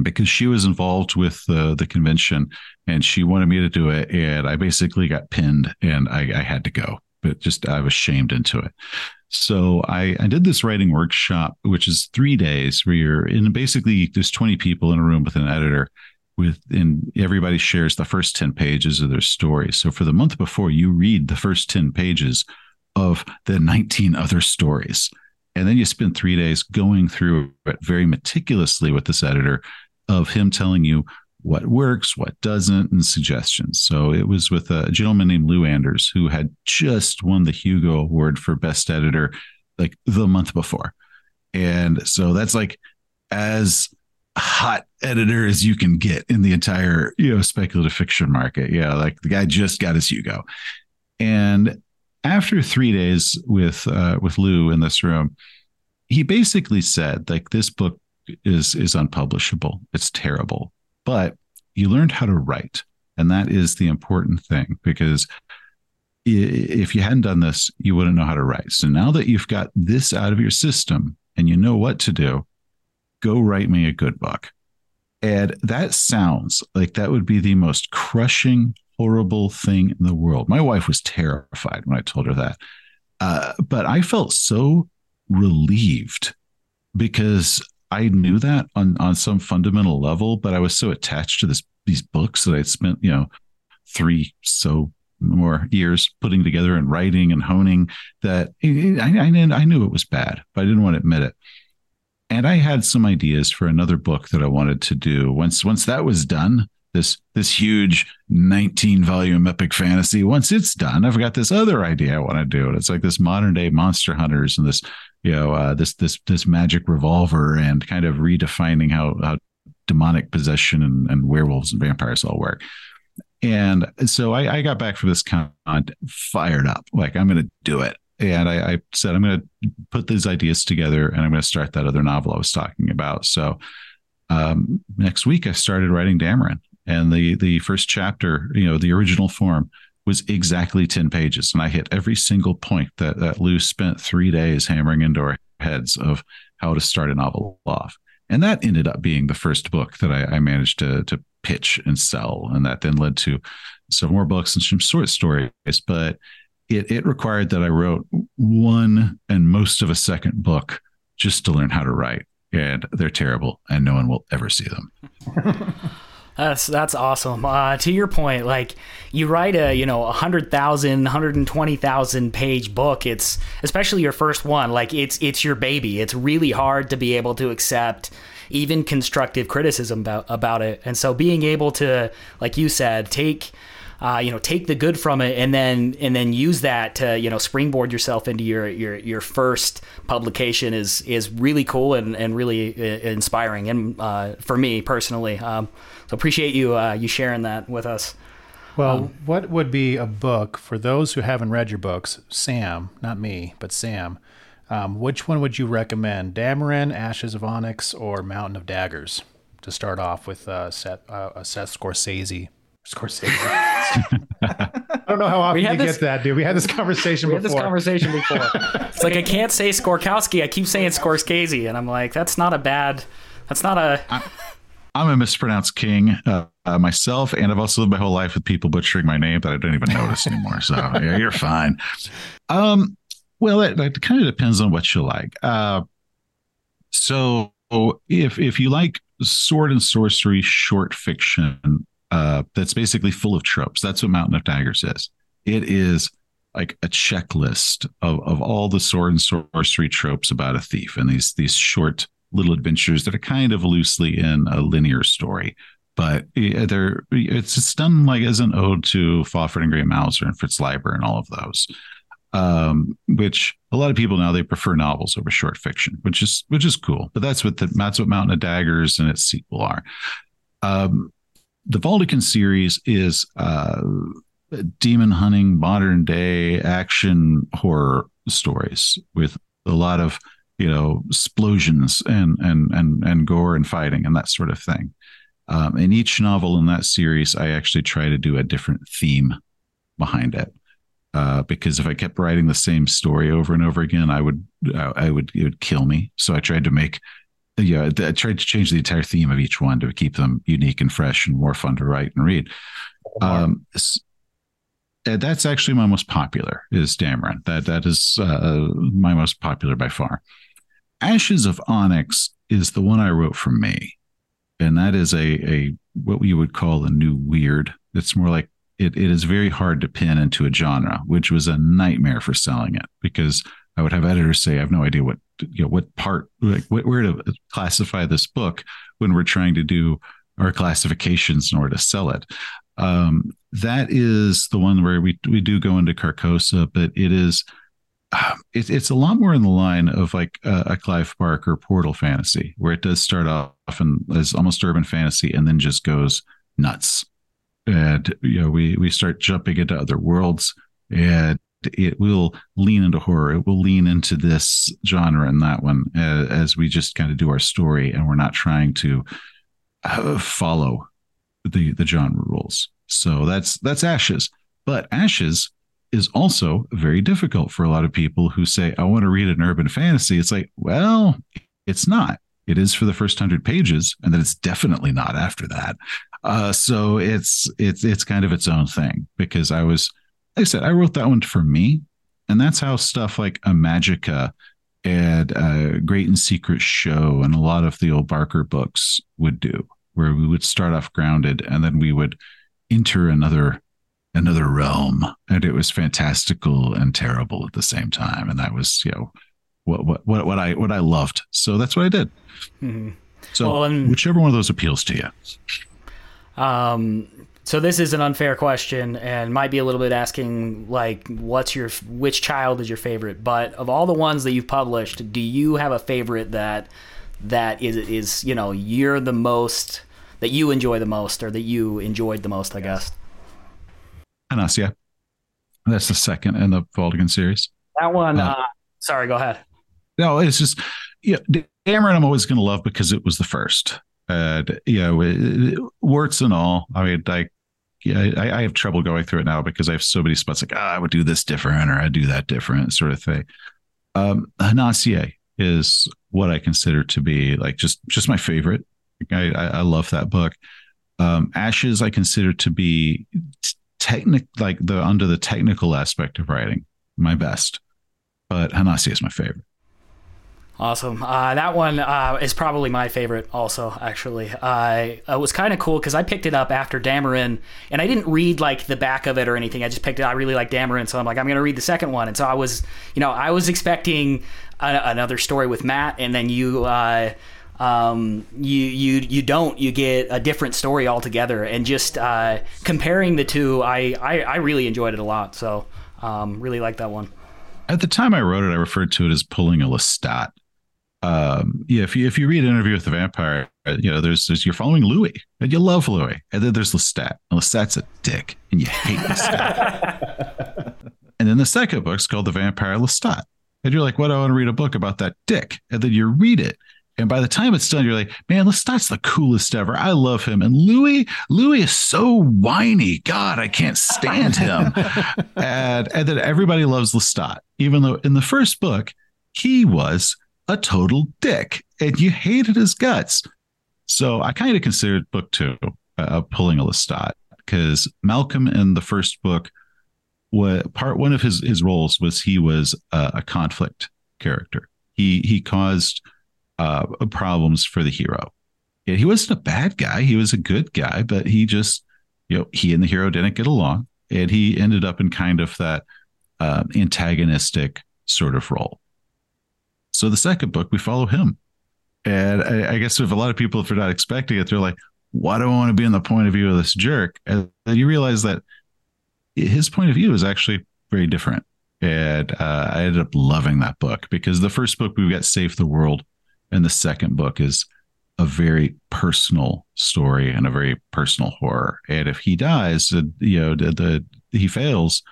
because she was involved with the convention and she wanted me to do it. And I basically got pinned and I had to go, but just, I was shamed into it. So I did this writing workshop, which is 3 days where you're in basically there's 20 people in a room with an editor and everybody shares the first 10 pages of their story. So for the month before, you read the first 10 pages of the 19 other stories. And then you spend 3 days going through it very meticulously with this editor of him telling you what works, what doesn't, and suggestions. So it was with a gentleman named Lou Anders, who had just won the Hugo Award for Best Editor like the month before. And so that's like as hot editor as you can get in the entire, speculative fiction market. Yeah. Like the guy just got his Hugo. And after 3 days with Lou in this room, he basically said, like, this book is unpublishable. It's terrible, but you learned how to write. And that is the important thing, because if you hadn't done this, you wouldn't know how to write. So now that you've got this out of your system and you know what to do, go write me a good book. And that sounds like that would be the most crushing, horrible thing in the world. My wife was terrified when I told her that. But I felt so relieved because I knew that on some fundamental level, but I was so attached to these books that I'd spent, 3 more years putting together and writing and honing that I knew it was bad, but I didn't want to admit it. And I had some ideas for another book that I wanted to do. Once that was done, this huge 19-volume epic fantasy, once it's done, I've got this other idea I want to do. And it's like this modern day monster hunters and this, this magic revolver and kind of redefining how demonic possession and werewolves and vampires all work. And so I got back from this con fired up, like I'm going to do it. And I said, I'm going to put these ideas together and I'm going to start that other novel I was talking about. So next week I started writing Dameron. And the first chapter, the original form was exactly 10 pages. And I hit every single point that Lou spent 3 days hammering into our heads of how to start a novel off. And that ended up being the first book that I managed to pitch and sell. And that then led to some more books and some short stories. But it required that I wrote one and most of a second book just to learn how to write. And they're terrible and no one will ever see them. That's awesome. To your point, like you write a, 100,000, 120,000 page book. It's especially your first one. Like it's your baby. It's really hard to be able to accept even constructive criticism about it. And so being able to, like you said, take the good from it and then use that to, springboard yourself into your first publication is really cool and really inspiring. And for me personally, so appreciate you sharing that with us. Well, what would be a book for those who haven't read your books, Sam, not me, but Sam, which one would you recommend? Dameron, Ashes of Onyx, or Mountain of Daggers to start off with Seth Skorkowsky? I don't know how often you get that, dude. We had this conversation before. It's like, I can't say Skorkowsky. I keep saying Scorsese, and I'm like, I'm a mispronounced king myself, and I've also lived my whole life with people butchering my name that I don't even notice anymore. So yeah, you're fine. Well, it kind of depends on what you like. So if you like sword and sorcery short fiction, that's basically full of tropes. That's what Mountain of Daggers is. It is like a checklist of all the sword and sorcery tropes about a thief and these short little adventures that are kind of loosely in a linear story. But it's done like as an ode to Fafhrd and Gray Mouser and Fritz Leiber and all of those, which a lot of people now, they prefer novels over short fiction, which is cool. But that's what Mountain of Daggers and its sequel are. The Valdekin series is demon hunting, modern day action horror stories with a lot of, explosions and gore and fighting and that sort of thing. In each novel in that series, I actually try to do a different theme behind it. Because if I kept writing the same story over and over again, it would kill me. So I tried to make Yeah, I tried to change the entire theme of each one to keep them unique and fresh and more fun to write and read. That's actually my most popular is Dameron. That is my most popular by far. Ashes of Onyx is the one I wrote for me. And that is a what you would call a new weird. It's more like it is very hard to pin into a genre, which was a nightmare for selling it because I would have editors say, I have no idea what part, like where to classify this book when we're trying to do our classifications in order to sell it. That is the one where we do go into Carcosa, but it is, it's a lot more in the line of like a Clive Barker Portal fantasy, where it does start off as almost urban fantasy and then just goes nuts. And, we start jumping into other worlds and it will lean into horror. It will lean into this genre and that one as we just kind of do our story and we're not trying to follow the genre rules. So that's Ashes. But Ashes is also very difficult for a lot of people who say, I want to read an urban fantasy. It's like, well, it's not. It is for the first 100 pages, and then it's definitely not after that. So it's kind of its own thing because like I said, I wrote that one for me, and that's how stuff like a Magica and Great and Secret Show and a lot of the old Barker books would do, where we would start off grounded and then we would enter another realm, and it was fantastical and terrible at the same time, and that was what I loved. So that's what I did. Mm-hmm. So whichever one of those appeals to you. So this is an unfair question and might be a little bit asking, like, which child is your favorite? But of all the ones that you've published, do you have a favorite that is you're the most, that you enjoy the most, or that you enjoyed the most, I guess? Hanasi, yeah. That's the second in the Voldigan series. That one, sorry, go ahead. No, it's just, Dameron I'm always going to love because it was the first. Warts and all. I mean, I have trouble going through it now because I have so many spots like, I would do this different or I'd do that different sort of thing. Hanasi is what I consider to be like just my favorite. I love that book. Ashes I consider to be under the technical aspect of writing, my best. But Hanasi is my favorite. Awesome. That one is probably my favorite also, actually. It was kind of cool because I picked it up after Dameron, and I didn't read like the back of it or anything. I just picked it. I really like Dameron, so I'm like, I'm going to read the second one. And so I was, I was expecting another story with Matt, and then you... you get a different story altogether, and just comparing the two, I really enjoyed it a lot. So really like that one. At the time I wrote it, I referred to it as pulling a Lestat. If you read Interview with the Vampire, there's you're following Louis and you love Louis, and then there's Lestat. And Lestat's a dick, and you hate Lestat. And then the second book's called The Vampire Lestat, and you're like, what? I want to read a book about that dick, and then you read it. And by the time it's done, you're like, man, Lestat's the coolest ever. I love him. And Louis is so whiny. God, I can't stand him. and then everybody loves Lestat, even though in the first book, he was a total dick and you hated his guts. So I kind of considered book two pulling a Lestat, because Malcolm in the first book, part one of his roles was he was a conflict character. He caused... problems for the hero. He wasn't a bad guy. He was a good guy, but he just, he and the hero didn't get along, and he ended up in kind of that antagonistic sort of role. So the second book, we follow him. And I guess if a lot of people, if they're not expecting it, they're like, why do I want to be in the point of view of this jerk? And then you realize that his point of view is actually very different. And I ended up loving that book, because the first book, we've got Save the World. And the second book is a very personal story and a very personal horror. And if he dies, he fails,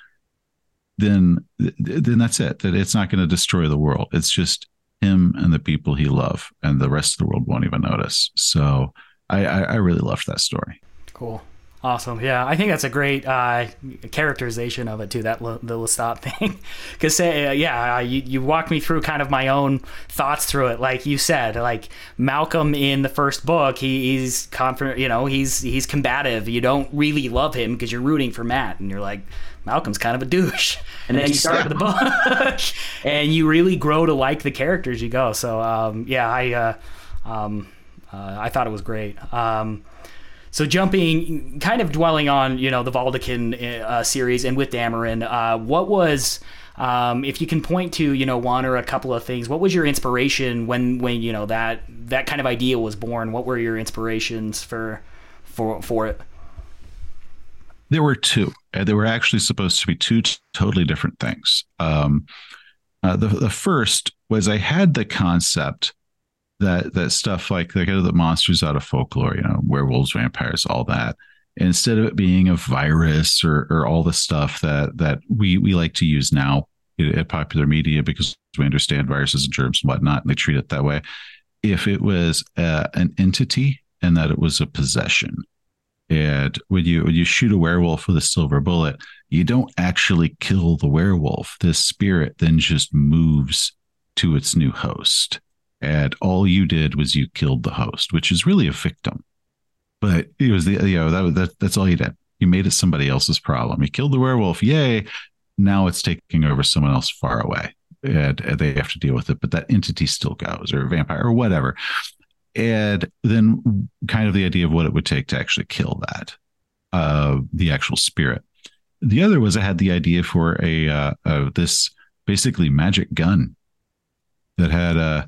then that's it. That it's not going to destroy the world. It's just him and the people he loves, and the rest of the world won't even notice. So I really loved that story. Cool. Awesome. Yeah, I think that's a great characterization of it too, that the Lestat thing. Because you walked me through kind of my own thoughts through it. Like you said, like Malcolm in the first book, he's confident, you know, he's combative. You don't really love him because you're rooting for Matt, and you're like, Malcolm's kind of a douche. And then you start with the book, and you really grow to like the characters you go. So I thought it was great. So jumping, kind of dwelling on, you know, the Valdekin series and with Dameron, what was, if you can point to, you know, one or a couple of things, what was your inspiration when you know, that kind of idea was born? What were your inspirations for it? There were two. There were actually supposed to be two totally different things. The first was I had the concept that stuff like they go the monsters out of folklore, you know, werewolves, vampires, all that. And instead of it being a virus or all the stuff that we like to use now in popular media because we understand viruses and germs and whatnot, and they treat it that way. If it was an entity and that it was a possession, and when you shoot a werewolf with a silver bullet, you don't actually kill the werewolf. This spirit then just moves to its new host. And all you did was you killed the host, which is really a victim. But it was that's all you did. You made it somebody else's problem. You killed the werewolf. Yay. Now it's taking over someone else far away. And they have to deal with it. But that entity still goes, or a vampire or whatever. And then kind of the idea of what it would take to actually kill that, the actual spirit. The other was I had the idea for this basically magic gun that had a...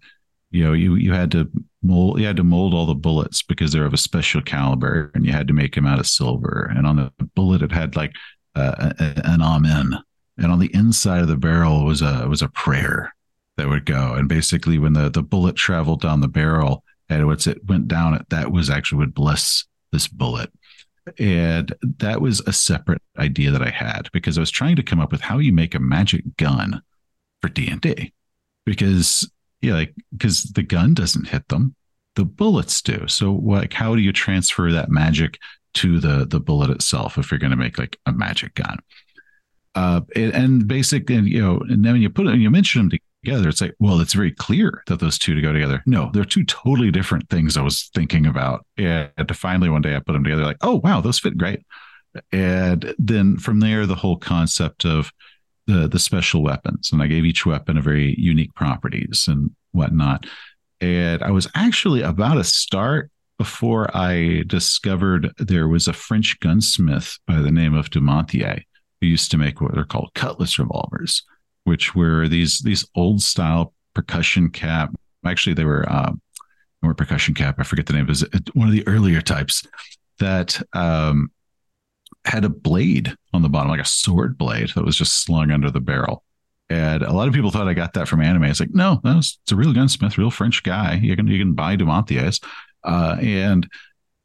You know, you had to mold all the bullets because they're of a special caliber, and you had to make them out of silver. And on the bullet, it had like an amen, and on the inside of the barrel was a prayer that would go. And basically, when the bullet traveled down the barrel and it went down, that was actually would bless this bullet. And that was a separate idea that I had because I was trying to come up with how you make a magic gun for D&D because. Yeah, because the gun doesn't hit them, the bullets do. So, how do you transfer that magic to the bullet itself if you're going to make like a magic gun? And then when you put it, you mention them together, it's like, well, it's very clear that those two to go together. No, they're two totally different things I was thinking about, and finally one day I put them together, like, oh wow, those fit great. And then from there, the whole concept of the special weapons, and I gave each weapon a very unique properties and whatnot. And I was actually about to start before I discovered there was a French gunsmith by the name of Dumontier who used to make what are called cutlass revolvers, which were these old style percussion cap. Actually, they were percussion cap. I forget the name. It was one of the earlier types that had a blade on the bottom, like a sword blade that was just slung under the barrel. And a lot of people thought I got that from anime. It's like, no, it's a real gunsmith, real French guy. You can buy Dumontier's. And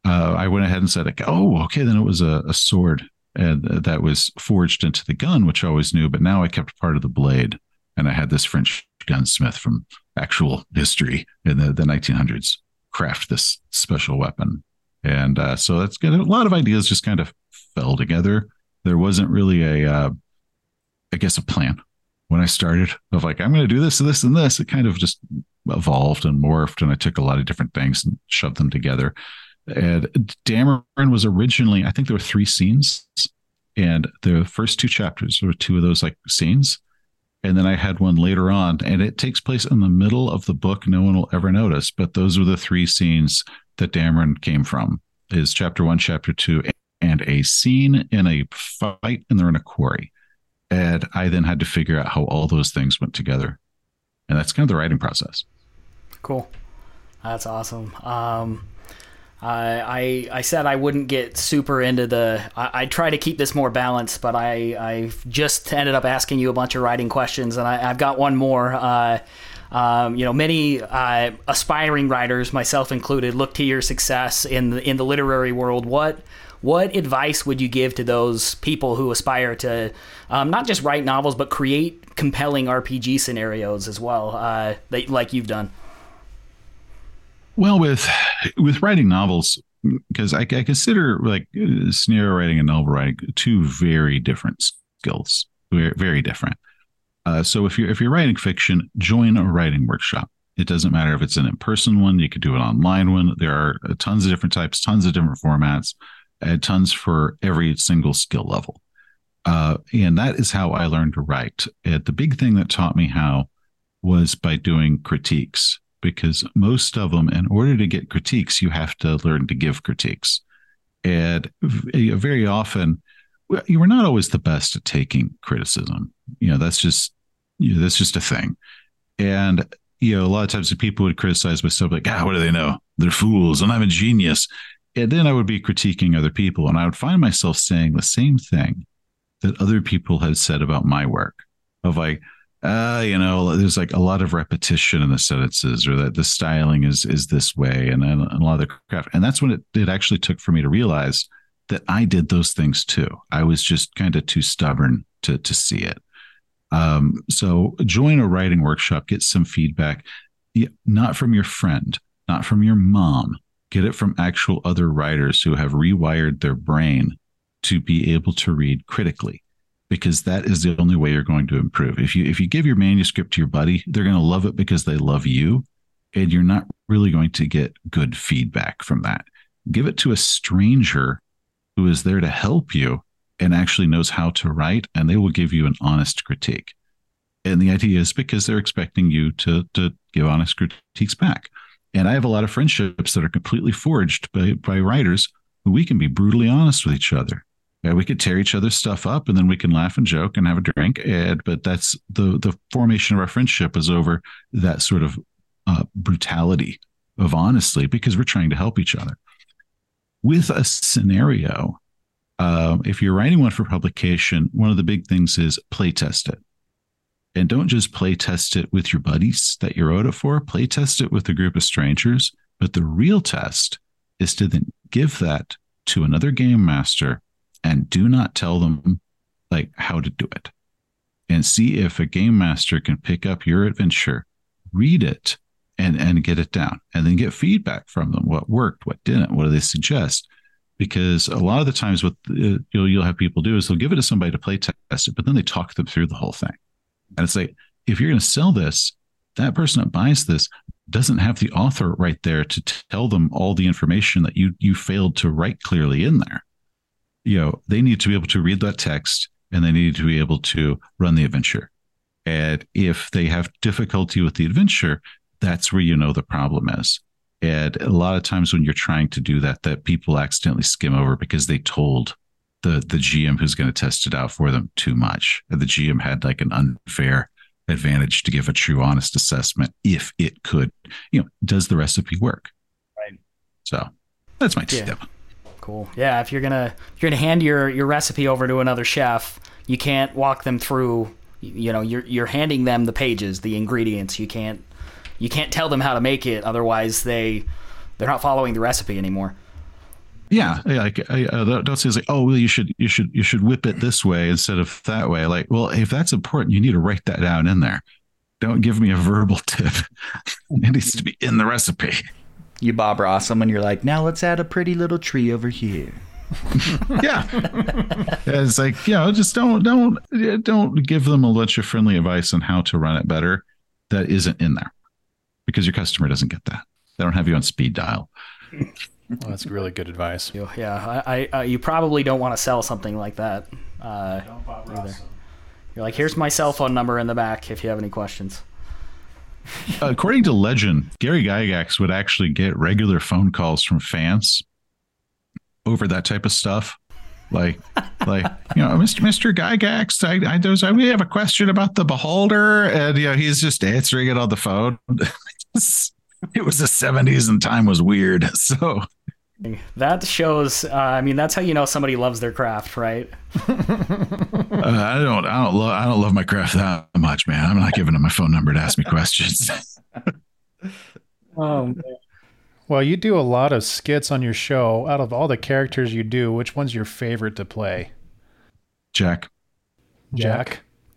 I went ahead and said, like, oh, okay, then it was a sword and that was forged into the gun, which I always knew. But now I kept part of the blade, and I had this French gunsmith from actual history in the 1900s craft this special weapon. And so that's good. A lot of ideas just kind of fell together. There wasn't really a plan when I started of like, I'm going to do this and this and this. It kind of just evolved and morphed, and I took a lot of different things and shoved them together. And Dameron was originally, I think there were three scenes, and the first two chapters were two of those like scenes. And then I had one later on, and it takes place in the middle of the book. No one will ever notice, but those were the three scenes that Dameron came from, is chapter one, chapter two, and a scene in a fight, and they're in a quarry. And I then had to figure out how all those things went together. And that's kind of the writing process. Cool. That's awesome. I said I wouldn't get super into I try to keep this more balanced, but I just ended up asking you a bunch of writing questions, and I've got one more. Many aspiring writers, myself included, look to your success in the literary world. What advice would you give to those people who aspire to not just write novels, but create compelling RPG scenarios as well, like you've done? Well, with writing novels, because I consider like scenario writing and novel writing two very different skills, very different. So if you're writing fiction, join a writing workshop. It doesn't matter if it's an in-person one, you could do an online one. There are tons of different types, tons of different formats, tons for every single skill level. And that is how I learned to write. The big thing that taught me how was by doing critiques, because most of them, in order to get critiques, you have to learn to give critiques. And very often, you were not always the best at taking criticism. That's just a thing. And a lot of times people would criticize myself, like, what do they know? They're fools, and I'm a genius. And then I would be critiquing other people, and I would find myself saying the same thing that other people had said about my work, of like, there's like a lot of repetition in the sentences, or that the styling is this way, and then a lot of the craft. And that's when it actually took for me to realize that I did those things too. I was just kind of too stubborn to see it. So join a writing workshop, get some feedback, not from your friend, not from your mom, get it from actual other writers who have rewired their brain to be able to read critically, because that is the only way you're going to improve. If you give your manuscript to your buddy, they're going to love it because they love you, and you're not really going to get good feedback from that. Give it to a stranger who is there to help you and actually knows how to write, and they will give you an honest critique. And the idea is because they're expecting you to give honest critiques back. And I have a lot of friendships that are completely forged by writers who we can be brutally honest with each other. We could tear each other's stuff up, and then we can laugh and joke and have a drink. But that's the formation of our friendship is over that sort of brutality of honestly, because we're trying to help each other. With a scenario, if you're writing one for publication, one of the big things is play test it. And don't just play test it with your buddies that you wrote it for. Play test it with a group of strangers. But the real test is to then give that to another game master, and do not tell them like how to do it, and see if a game master can pick up your adventure, read it, and get it down, and then get feedback from them. What worked, what didn't, what do they suggest? Because a lot of the times what you'll have people do is they'll give it to somebody to play test it, but then they talk them through the whole thing. And it's like, if you're going to sell this, that person that buys this doesn't have the author right there to tell them all the information that you failed to write clearly in there. They need to be able to read that text, and they need to be able to run the adventure. And if they have difficulty with the adventure, that's where the problem is. And a lot of times when you're trying to do that people accidentally skim over because they told the GM who's going to test it out for them too much. And the GM had like an unfair advantage to give a true, honest assessment if it could. Does the recipe work? Right. So that's my tip. Cool. Yeah, if you're gonna hand your recipe over to another chef, you can't walk them through. You're handing them the pages, the ingredients. You can't tell them how to make it. Otherwise, they're not following the recipe anymore. Yeah, like don't say it's like, oh, well, you should whip it this way instead of that way. Like, well, if that's important, you need to write that down in there. Don't give me a verbal tip. It needs to be in the recipe. You Bob Ross them and you're like, now let's add a pretty little tree over here. Yeah. It's like, just don't give them a bunch of friendly advice on how to run it better that isn't in there, because your customer doesn't get that. They don't have you on speed dial. Well, that's really good advice. Yeah. I you probably don't want to sell something like that. Don't Bob Ross them. You're like, here's my cell phone number in the back if you have any questions. According to legend, Gary Gygax would actually get regular phone calls from fans over that type of stuff. Like, Mr. Gygax, we have a question about the Beholder, and he's just answering it on the phone. It was the 70s and time was weird. So that shows, that's how somebody loves their craft, right? I don't love my craft that much, man. I'm not giving them my phone number to ask me questions. Oh, man. Well, you do a lot of skits on your show. Out of all the characters you do, which one's your favorite to play? Jack? Yeah.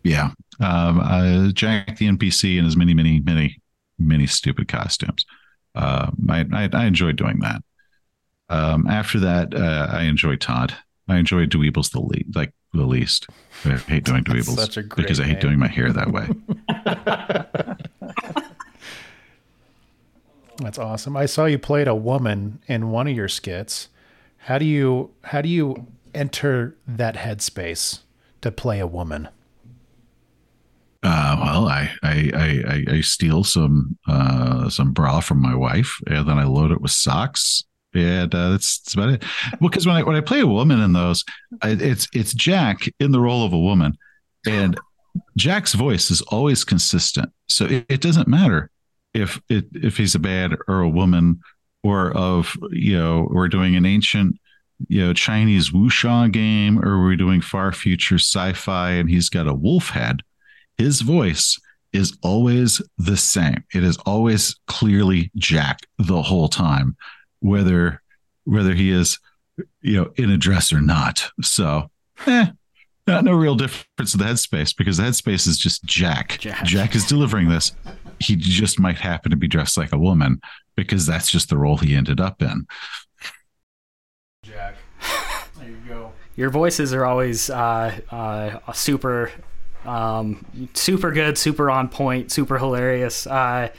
Jack, the NPC, and his many, many, many, many stupid costumes. I enjoy doing that. After that, I enjoy Todd. I enjoy Dweebles the least. I hate doing Dweebles because I hate doing my hair that way. That's awesome. I saw you played a woman in one of your skits. How do you enter that headspace to play a woman? Well, I steal some bra from my wife, and then I load it with socks. And that's about it. Well, because when I play a woman in those, it's Jack in the role of a woman, and Jack's voice is always consistent. So it doesn't matter if he's a bad or a woman, or we're doing an ancient, Chinese wuxia game, or we're doing far future sci-fi, and he's got a wolf head. His voice is always the same. It is always clearly Jack the whole time, whether he is, in a dress or not. So, no real difference in the headspace, because the headspace is just Jack. Jack is delivering this. He just might happen to be dressed like a woman, because that's just the role he ended up in. Jack, there you go. Your voices are always super good, super on point, super hilarious. How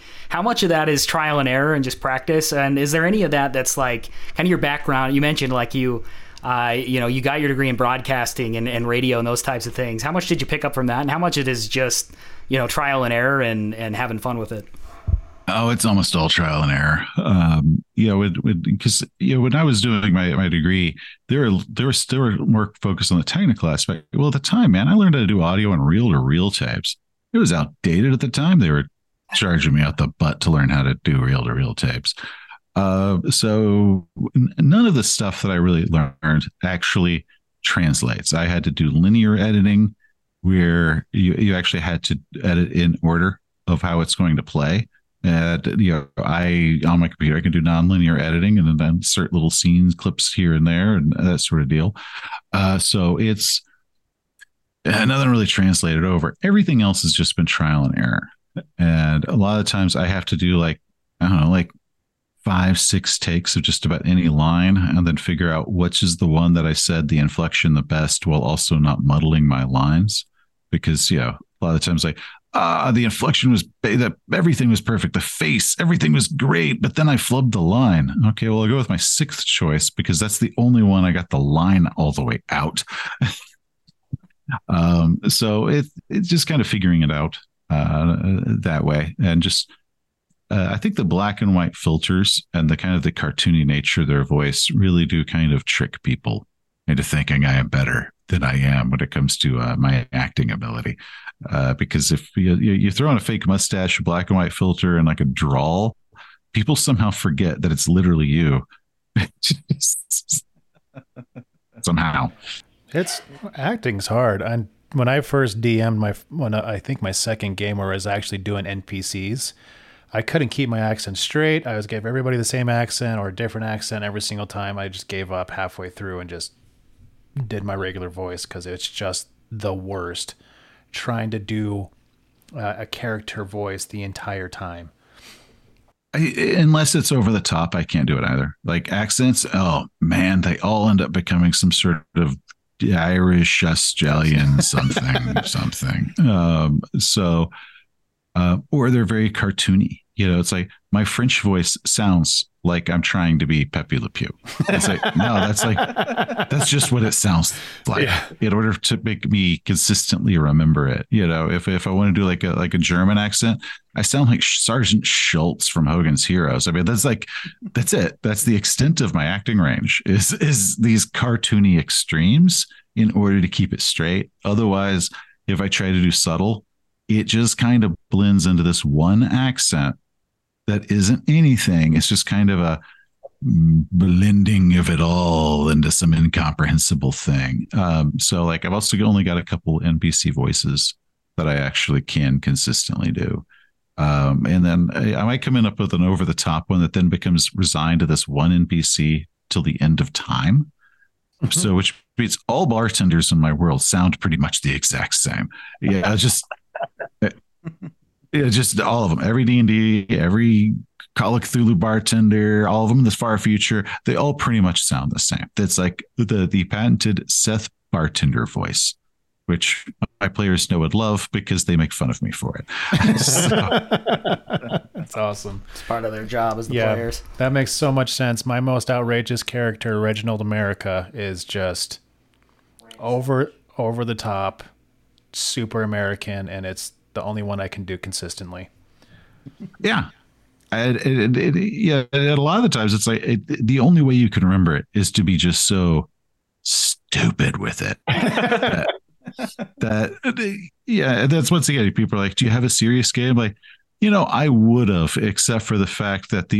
much of that is trial and error and just practice? And is there any of that that's like kind of your background? You mentioned like you got your degree in broadcasting and radio and those types of things. How much did you pick up from that? And how much it is just, trial and error and having fun with it? Oh, it's almost all trial and error. When I was doing my degree, there were still more focused on the technical aspect. Well, at the time, man, I learned how to do audio and reel-to-reel tapes. It was outdated at the time. They were charging me out the butt to learn how to do reel-to-reel tapes. So none of the stuff that I really learned actually translates. I had to do linear editing, where you actually had to edit in order of how it's going to play. And I on my computer I can do nonlinear editing and then insert little scenes, clips here and there, and that sort of deal. So it's nothing really translated over. Everything else has just been trial and error. And a lot of times I have to do like 5-6 takes of just about any line, and then figure out which is the one that I said the inflection the best, while also not muddling my lines, because a lot of times the inflection was that everything was perfect. The face, everything was great, but then I flubbed the line. Okay, well, I'll go with my 6th choice, because that's the only one I got the line all the way out. So it's just kind of figuring it out that way. And just, I think the black and white filters and the kind of the cartoony nature of their voice really do kind of trick people into thinking I am better than I am when it comes to my acting ability. Because if you throw on a fake mustache, a black and white filter, and like a drawl, people somehow forget that it's literally you. Somehow. Acting's hard. And when I first DM'd my 2nd game where I was actually doing NPCs, I couldn't keep my accent straight. I gave everybody the same accent or a different accent every single time. I just gave up halfway through and just did my regular voice, because it's just the worst trying to do a character voice the entire time. Unless it's over the top, I can't do it either. Like accents, oh man, they all end up becoming some sort of Irish, Australian, something. Or they're very cartoony. It's like my French voice sounds like I'm trying to be Pepe Le Pew. It's like, no, that's just what it sounds like. Yeah. In order to make me consistently remember it. If I want to do like a German accent, I sound like Sergeant Schultz from Hogan's Heroes. I mean, that's it. That's the extent of my acting range is these cartoony extremes in order to keep it straight. Otherwise, if I try to do subtle, it just kind of blends into this one accent that isn't anything. It's just kind of a blending of it all into some incomprehensible thing. So like I've also only got a couple NPC voices that I actually can consistently do. And then I might come in up with an over the top one that then becomes resigned to this one NPC till the end of time. Mm-hmm. So which means all bartenders in my world sound pretty much the exact same. Yeah, just all of them. Every D&D, every Call of Cthulhu Bartender, all of them in this far future, they all pretty much sound the same. That's like the patented Seth Bartender voice, which my players know would love because they make fun of me for it. That's awesome. It's part of their job as the players. That makes so much sense. My most outrageous character, Reginald America, is just over the top, super American, and it's the only one I can do consistently. Yeah. A lot of the times it's like the only way you can remember it is to be just so stupid with it. That's once again, people are like, do you have a serious game? Like, I would have, except for the fact that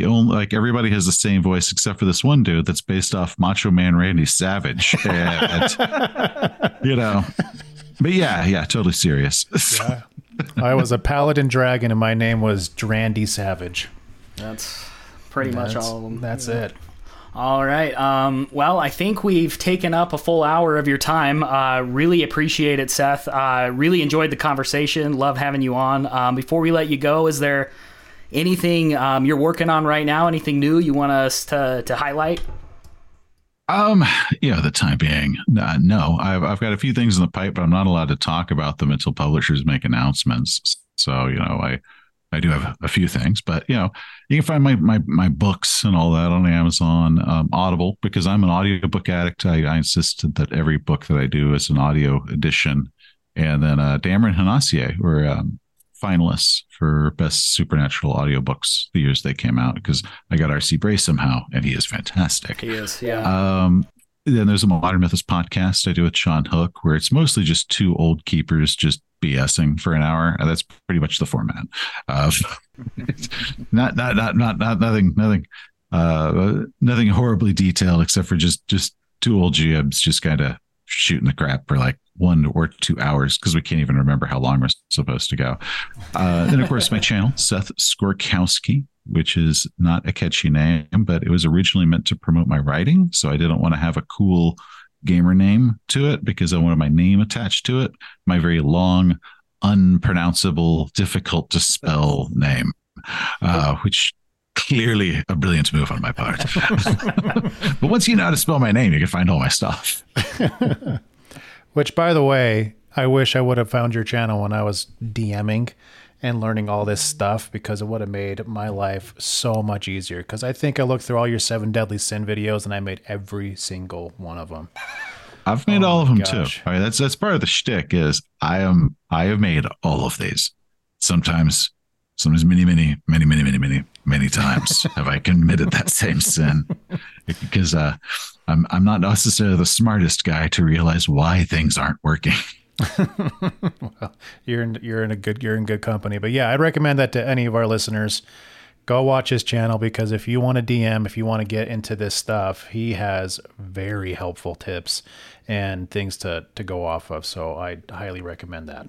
everybody has the same voice except for this one dude that's based off Macho Man Randy Savage. But yeah, totally serious. Yeah. I was a paladin dragon and my name was Drandy Savage. That's pretty much all of them. That's it. All right. Well, I think we've taken up a full hour of your time. Really appreciate it, Seth. Really enjoyed the conversation. Love having you on. Before we let you go, is there anything you're working on right now? Anything new you want us to highlight? The time being, no, I've got a few things in the pipe, but I'm not allowed to talk about them until publishers make announcements. So, I do have a few things, but you can find my books and all that on Amazon, Audible, because I'm an audiobook addict. I insisted that every book that I do is an audio edition. And then Dameron and Hanasi were finalists for best supernatural audiobooks the years they came out, because I got RC Bray somehow, and he is fantastic. He is, yeah. Then there's a Modern Mythos podcast I do with Sean Hook, where it's mostly just two old keepers just BSing for an hour. That's pretty much the format. Nothing horribly detailed except for just two old GMs just kind of shooting the crap for like 1 or 2 hours because we can't even remember how long we're supposed to go. Then of course my channel, Seth Skorkowsky, which is not a catchy name, but it was originally meant to promote my writing. So I didn't want to have a cool gamer name to it because I wanted my name attached to it. My very long, unpronounceable, difficult to spell name, which clearly a brilliant move on my part. But once you know how to spell my name, you can find all my stuff. Which, by the way, I wish I would have found your channel when I was DMing and learning all this stuff, because it would have made my life so much easier. Because I think I looked through all your 7 Deadly Sin videos and I made every single one of them. I've made all of them too. All right, that's part of the shtick is I have made all of these. Sometimes many times have I committed that same sin, because I'm not necessarily the smartest guy to realize why things aren't working. Well, you're in good company. But yeah, I'd recommend that to any of our listeners. Go watch his channel, because if you want to DM, if you want to get into this stuff, he has very helpful tips and things to go off of. So I highly recommend that.